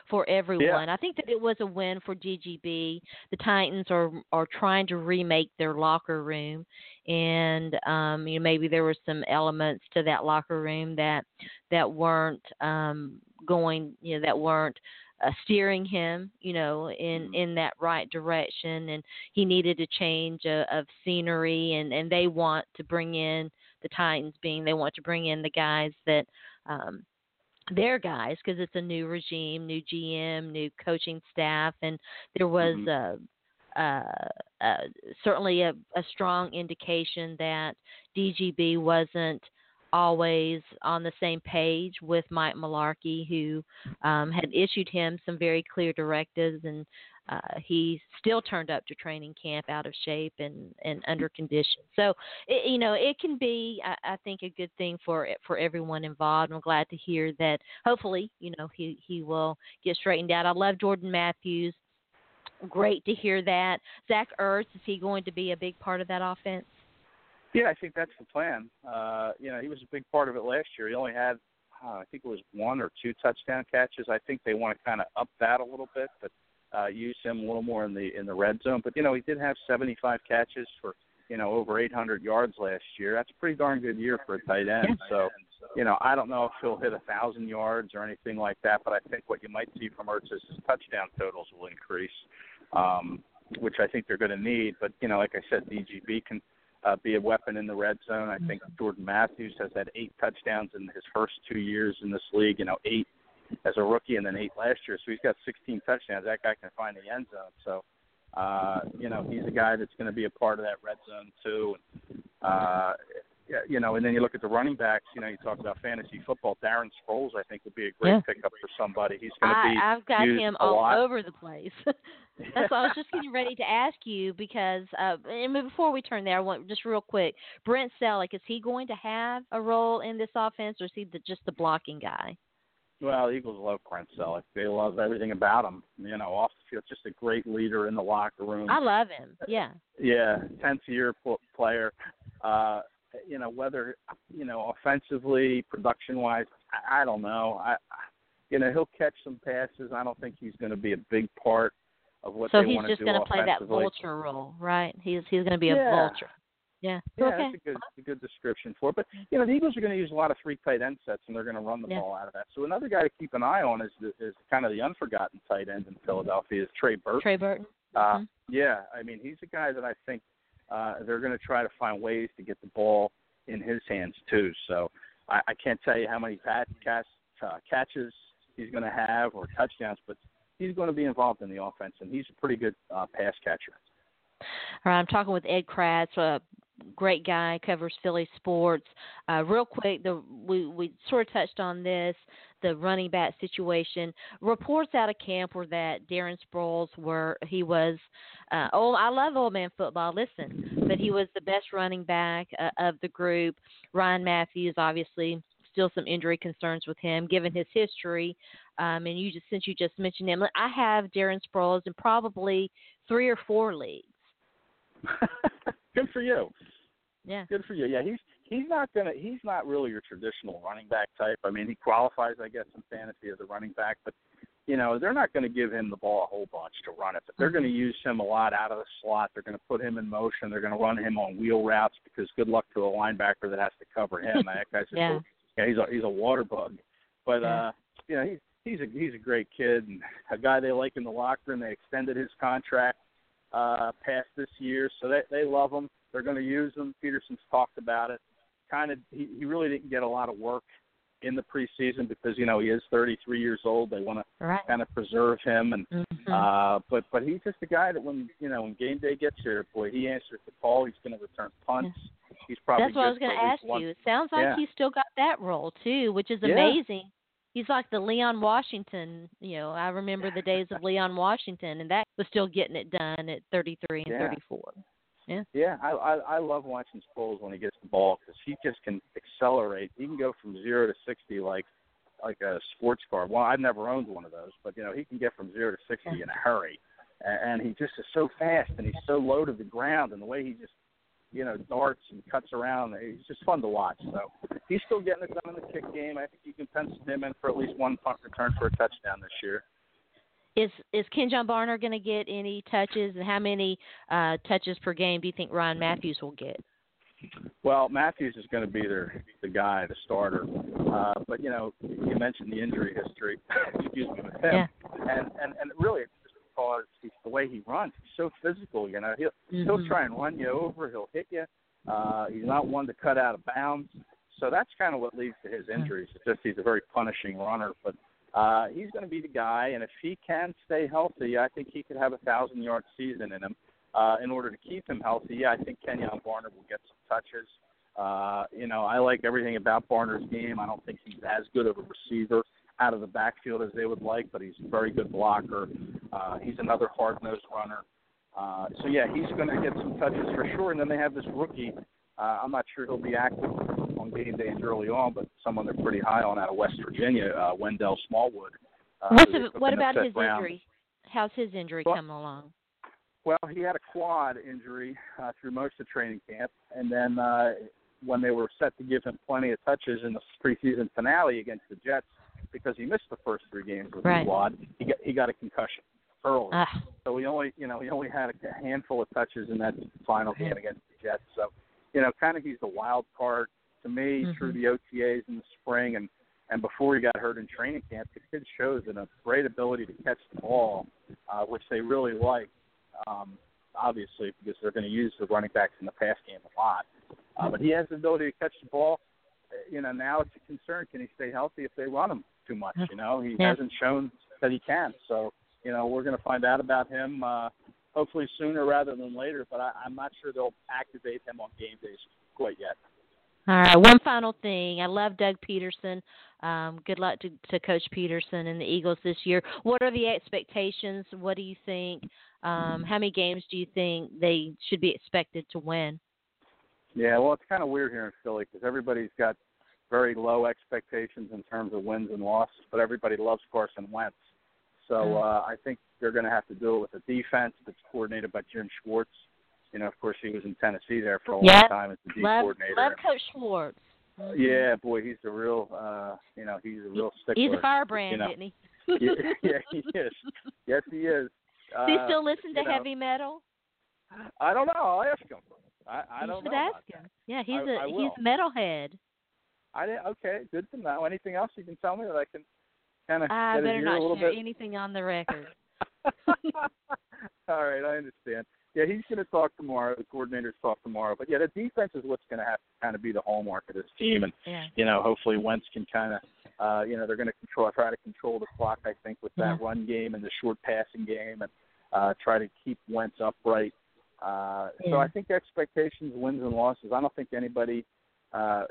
for everyone. Yeah. I think that it was a win for DGB. The Titans are trying to remake their locker room, and you know, maybe there were some elements to that locker room that weren't steering him, you know, in that right direction, and he needed a change of scenery, and they want to bring in the Titans they want to bring in the guys that their guys, because it's a new regime, new GM, new coaching staff, and there was certainly a strong indication that DGB wasn't always on the same page with Mike Mularkey, who had issued him some very clear directives, and he still turned up to training camp out of shape and under condition. So, it can be, I think, a good thing for everyone involved. I'm glad to hear that. Hopefully, you know, he will get straightened out. I love Jordan Matthews. Great to hear that. Zach Ertz, is he going to be a big part of that offense? Yeah, I think that's the plan. You know, he was a big part of it last year. He only had, I think it was one or two touchdown catches. I think they want to kind of up that a little bit, but use him a little more in the red zone. But, you know, he did have 75 catches for, you know, over 800 yards last year. That's a pretty darn good year for a tight end. So, you know, I don't know if he'll hit 1,000 yards or anything like that, but I think what you might see from Ertz is his touchdown totals will increase, which I think they're going to need. But, you know, like I said, DGB can be a weapon in the red zone. I think Jordan Matthews has had 8 touchdowns in his first 2 years in this league, you know, 8 as a rookie and then 8 last year. So he's got 16 touchdowns. That guy can find the end zone. So, you know, he's a guy that's going to be a part of that red zone too. You know, and then you look at the running backs, you know, you talk about fantasy football. Darren Sproles, I think, would be a great pickup for somebody. He's going to be I've got him all over the place. That's why I was just getting ready to ask you because, and before we turn there, I want just real quick, Brent Selleck, is he going to have a role in this offense, or is he just the blocking guy? Well, the Eagles love Brent Selleck. They love everything about him, you know, off the field. Just a great leader in the locker room. I love him, yeah. Yeah, 10th-year player. You know, whether, you know, offensively, production-wise, I don't know. You know, he'll catch some passes. I don't think he's going to be a big part of what they want to do. So he's just going to play that vulture role, right? He's going to be a vulture. Yeah. Yeah, okay. That's a good description for it. But, you know, the Eagles are going to use a lot of 3 tight end sets, and they're going to run the ball out of that. So another guy to keep an eye on is kind of the unforgotten tight end in Philadelphia is Trey Burton. Yeah, I mean, he's a guy that I think they're going to try to find ways to get the ball in his hands too. So I can't tell you how many catches he's going to have or touchdowns, but he's going to be involved in the offense, and he's a pretty good pass catcher. All right, I'm talking with Ed Kracz, great guy, covers Philly sports. Real quick, we sort of touched on this, the running back situation. Reports out of camp were that Darren Sproles I love old man football, listen, but he was the best running back of the group. Ryan Matthews, obviously, still some injury concerns with him, given his history. And since you just mentioned him, I have Darren Sproles in probably 3 or 4 leagues. Good for you. Yeah. Good for you. Yeah, he's not really your traditional running back type. I mean, he qualifies, I guess, in fantasy as a running back, but they're not going to give him the ball a whole bunch to run it. But they're going to use him a lot out of the slot. They're going to put him in motion. They're going to run him on wheel routes because good luck to a linebacker that has to cover him. That guy's just he's a water bug. But he's a great kid and a guy they like in the locker room. They extended his contract past this year, so they love him. They're going to use him. Peterson's talked about it. He really didn't get a lot of work in the preseason because he is 33 years old. They want to kind of preserve him, and but he's just a guy that when game day gets here, boy, he answers the call. He's going to return punts. Yeah. He's probably that's what I was going to ask you. It sounds like he's still got that role too, which is amazing. Yeah. He's like the Leon Washington. I remember the days of Leon Washington, and that was still getting it done at 33 and 34. Yeah. Yeah, I love watching Sproles when he gets the ball because he just can accelerate. He can go from 0 to 60 like a sports car. Well, I've never owned one of those, but he can get from 0 to 60 in a hurry, and he just is so fast and he's so low to the ground, and the way he just darts and cuts around. It's just fun to watch. So he's still getting it done in the kick game. I think you can pencil him in for at least one punt return for a touchdown this year. Is Kenjon Barner going to get any touches, and how many touches per game do you think Ryan Matthews will get? Well, Matthews is going to be the guy, the starter. But, you mentioned the injury history, with him. Yeah. And really it's just because the way he runs. He's so physical, He'll try and run you over. He'll hit you. He's not one to cut out of bounds. So that's kind of what leads to his injuries. It's just he's a very punishing runner, but he's going to be the guy, and if he can stay healthy, I think he could have a 1,000-yard season in him. In order to keep him healthy, I think Kenyon Barner will get some touches. I like everything about Barner's game. I don't think he's as good of a receiver out of the backfield as they would like, but he's a very good blocker. He's another hard-nosed runner. He's going to get some touches for sure, and then they have this rookie. I'm not sure he'll be active on game days early on, but someone they're pretty high on out of West Virginia, Wendell Smallwood. What about his injury? How's his injury coming along? Well, he had a quad injury through most of training camp, and then when they were set to give him plenty of touches in the preseason finale against the Jets, because he missed the first 3 games with the quad, he got a concussion early. So he only had a handful of touches in that final game against the Jets. So he's the wild card to me through the OTAs in the spring and before he got hurt in training camp. The kid shows a great ability to catch the ball, which they really like, obviously, because they're going to use the running backs in the pass game a lot. But he has the ability to catch the ball. Now it's a concern. Can he stay healthy if they run him too much? He hasn't shown that he can. So, we're going to find out about him hopefully sooner rather than later, but I'm not sure they'll activate him on game days quite yet. All right, one final thing. I love Doug Peterson. Good luck to Coach Peterson and the Eagles this year. What are the expectations? What do you think? How many games do you think they should be expected to win? Yeah, well, it's kind of weird here in Philly because everybody's got very low expectations in terms of wins and losses, but everybody loves Carson Wentz. So I think they're going to have to do it with a defense that's coordinated by Jim Schwartz. Of course, he was in Tennessee there for a long time as the D coordinator. Love Coach Schwartz. Yeah, boy, he's the real, he's a real stickler. He's a firebrand, isn't he? yeah, he is. Yes, he is. Do you still listen to heavy metal? I don't know. I'll ask him. I don't know. You should ask him. That. Yeah, he's a metalhead. Okay, good to know. Anything else you can tell me that I can kind of I better not share anything on the record. All right, I understand. Yeah, he's going to talk tomorrow. The coordinators talk tomorrow. But, the defense is what's going to have to kind of be the hallmark of this team. And, hopefully Wentz can kind of, they're going to try to control the clock, I think, with that run game and the short passing game and try to keep Wentz upright So I think expectations, wins and losses, I don't think anybody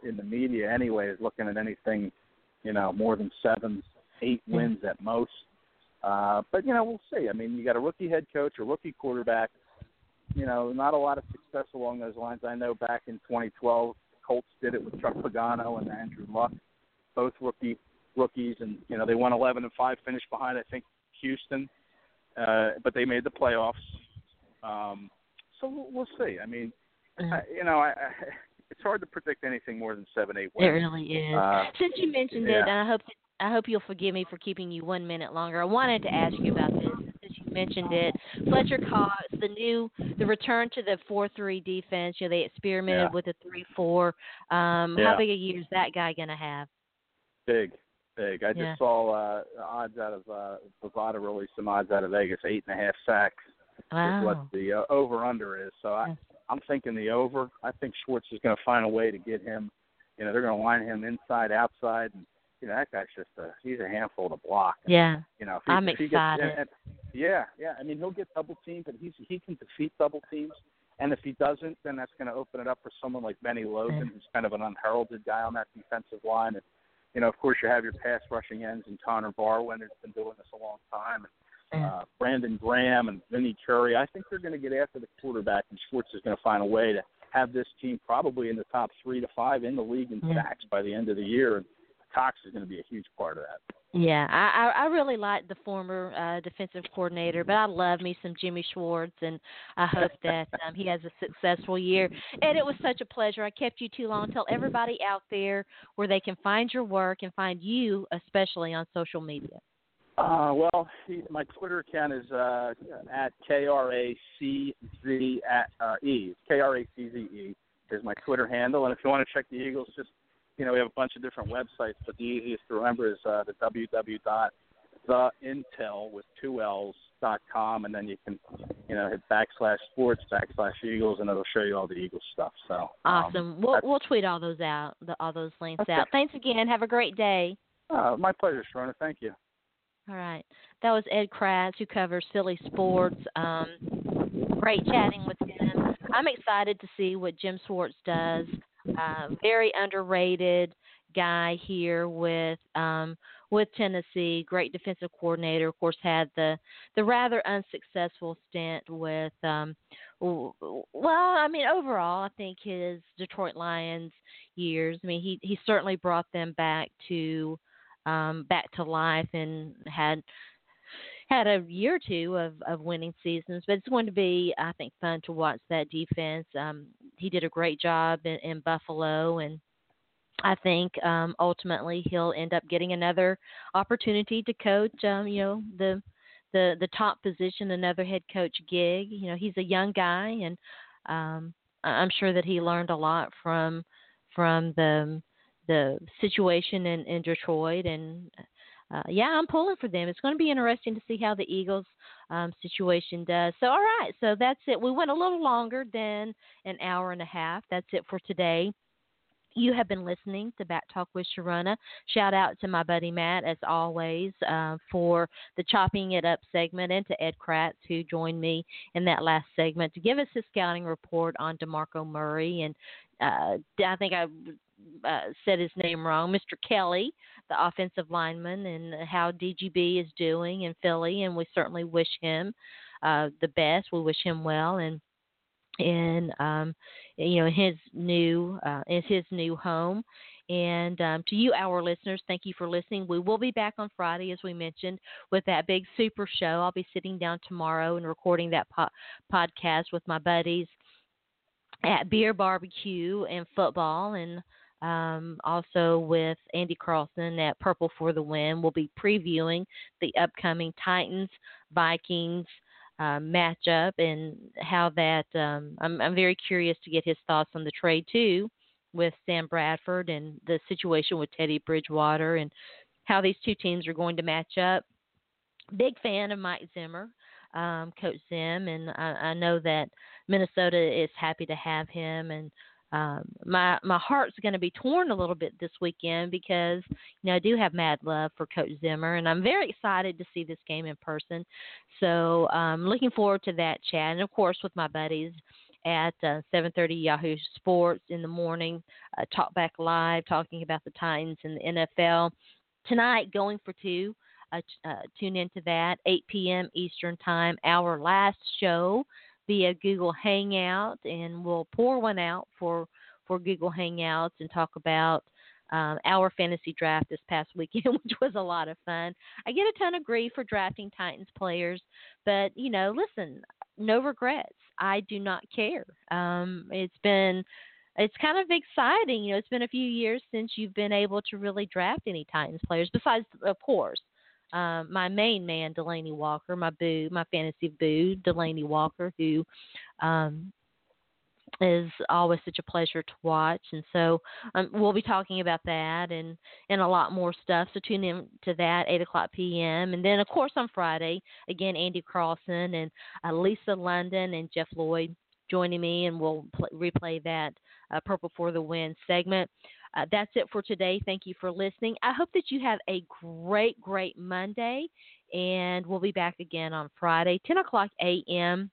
in the media anyway is looking at anything, you know, more than 7-8 wins at most. But, you know, we'll see. I mean, you got a rookie head coach, a rookie quarterback, you know, not a lot of success along those lines. I know back in 2012, the Colts did it with Chuck Pagano and Andrew Luck, both rookies. And, you know, they won 11-5, finished behind, I think, Houston. But they made the playoffs. So we'll see. I mean, it's hard to predict anything more than 7-8 wins. It really is. Since you mentioned it, I hope you'll forgive me for keeping you 1 minute longer. I wanted to ask you about this since you mentioned it. Fletcher Cox, the return to the 4-3 defense. You know, they experimented with the 3-4. How big a year is that guy going to have? Big. I just saw odds out of Bovada released some odds out of Vegas, 8.5 sacks. Wow. Is what the over-under is. So I'm thinking the over. I think Schwartz is going to find a way to get him. You know, they're going to line him inside, outside. And, you know, that guy's just he's a handful to block. Yeah. You know, I'm excited. I mean, he'll get double-teamed, but he can defeat double teams. And if he doesn't, then that's going to open it up for someone like Benny Logan, who's kind of an unheralded guy on that defensive line. And, you know, of course, you have your pass-rushing ends and Connor Barwin, who's been doing this a long time. And, Brandon Graham and Vinnie Curry. I think they're going to get after the quarterback, and Schwartz is going to find a way to have this team probably in the top 3 to 5 in the league in sacks by the end of the year. And Cox is going to be a huge part of that. Yeah, I really like the former defensive coordinator, but I love me some Jimmy Schwartz, and I hope that he has a successful year. And it was such a pleasure. I kept you too long. Tell everybody out there where they can find your work and find you, especially on social media. Well, my Twitter account is at KRACZE. KRACZE is my Twitter handle. And if you want to check the Eagles, just, you know, we have a bunch of different websites, but the easiest to remember is the www.theintel.com. And then you can, you know, hit /sports/Eagles, and it'll show you all the Eagles stuff. So awesome. We'll tweet all those out, all those links out. Thanks again. Have a great day. My pleasure, Sharona. Thank you. All right. That was Ed Kracz, who covers Philly sports. Great chatting with him. I'm excited to see what Jim Schwartz does. Very underrated guy here with Tennessee. Great defensive coordinator. Of course, had the rather unsuccessful stint with overall, I think his Detroit Lions years. I mean, he certainly brought them back to life and had a year or two of winning seasons. But it's going to be, I think, fun to watch that defense. He did a great job in Buffalo, and I think ultimately he'll end up getting another opportunity to coach, the top position, another head coach gig. You know, he's a young guy, and I'm sure that he learned a lot from the situation in Detroit, and I'm pulling for them. It's going to be interesting to see how the Eagles situation does. So, all right, so that's it. We went a little longer than an hour and a half. That's it for today. You have been listening to Back Talk with Sharona. Shout out to my buddy Matt, as always, for the Chopping It Up segment, and to Ed Kracz, who joined me in that last segment to give us his scouting report on DeMarco Murray. And I think I said his name wrong, Mr. Kelly, the offensive lineman, and how DGB is doing in Philly. And we certainly wish him the best. We wish him well in his new home. And to you, our listeners, thank you for listening. We will be back on Friday, as we mentioned, with that big super show. I'll be sitting down tomorrow and recording that podcast with my buddies at Beer, Barbecue, and Football, and also with Andy Carlson at Purple for the Win. We'll be previewing the upcoming Titans-Vikings matchup, and how that I'm very curious to get his thoughts on the trade, too, with Sam Bradford and the situation with Teddy Bridgewater and how these two teams are going to match up. Big fan of Mike Zimmer, Coach Zim, and I know that Minnesota is happy to have him, and My heart's going to be torn a little bit this weekend because, you know, I do have mad love for Coach Zimmer, and I'm very excited to see this game in person. So I'm looking forward to that chat. And, of course, with my buddies at 7:30 Yahoo Sports in the morning, Talk Back Live, talking about the Titans and the NFL. Tonight, Going for Two. Tune into that, 8 p.m. Eastern time, our last show via Google Hangout, and we'll pour one out for Google Hangouts and talk about our fantasy draft this past weekend, which was a lot of fun. I get a ton of grief for drafting Titans players, but, you know, listen, no regrets. I do not care. It's kind of exciting. You know, it's been a few years since you've been able to really draft any Titans players, besides, of course, my main man, Delaney Walker, my fantasy boo, Delaney Walker, who is always such a pleasure to watch. And so we'll be talking about that and a lot more stuff. So tune in to that, 8 o'clock p.m. And then, of course, on Friday, again, Andy Carlson and Lisa London and Jeff Lloyd joining me, and we'll replay that Purple for the Win segment. That's it for today. Thank you for listening. I hope that you have a great, great Monday, and we'll be back again on Friday, 10 o'clock a.m.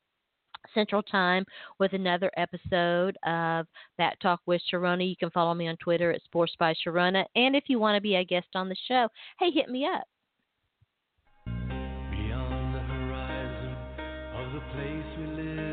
Central Time, with another episode of Back Talk with Sharona. You can follow me on Twitter at Sports by Sharona, and if you want to be a guest on the show, hey, hit me up. Beyond the horizon of the place we live.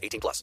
18+.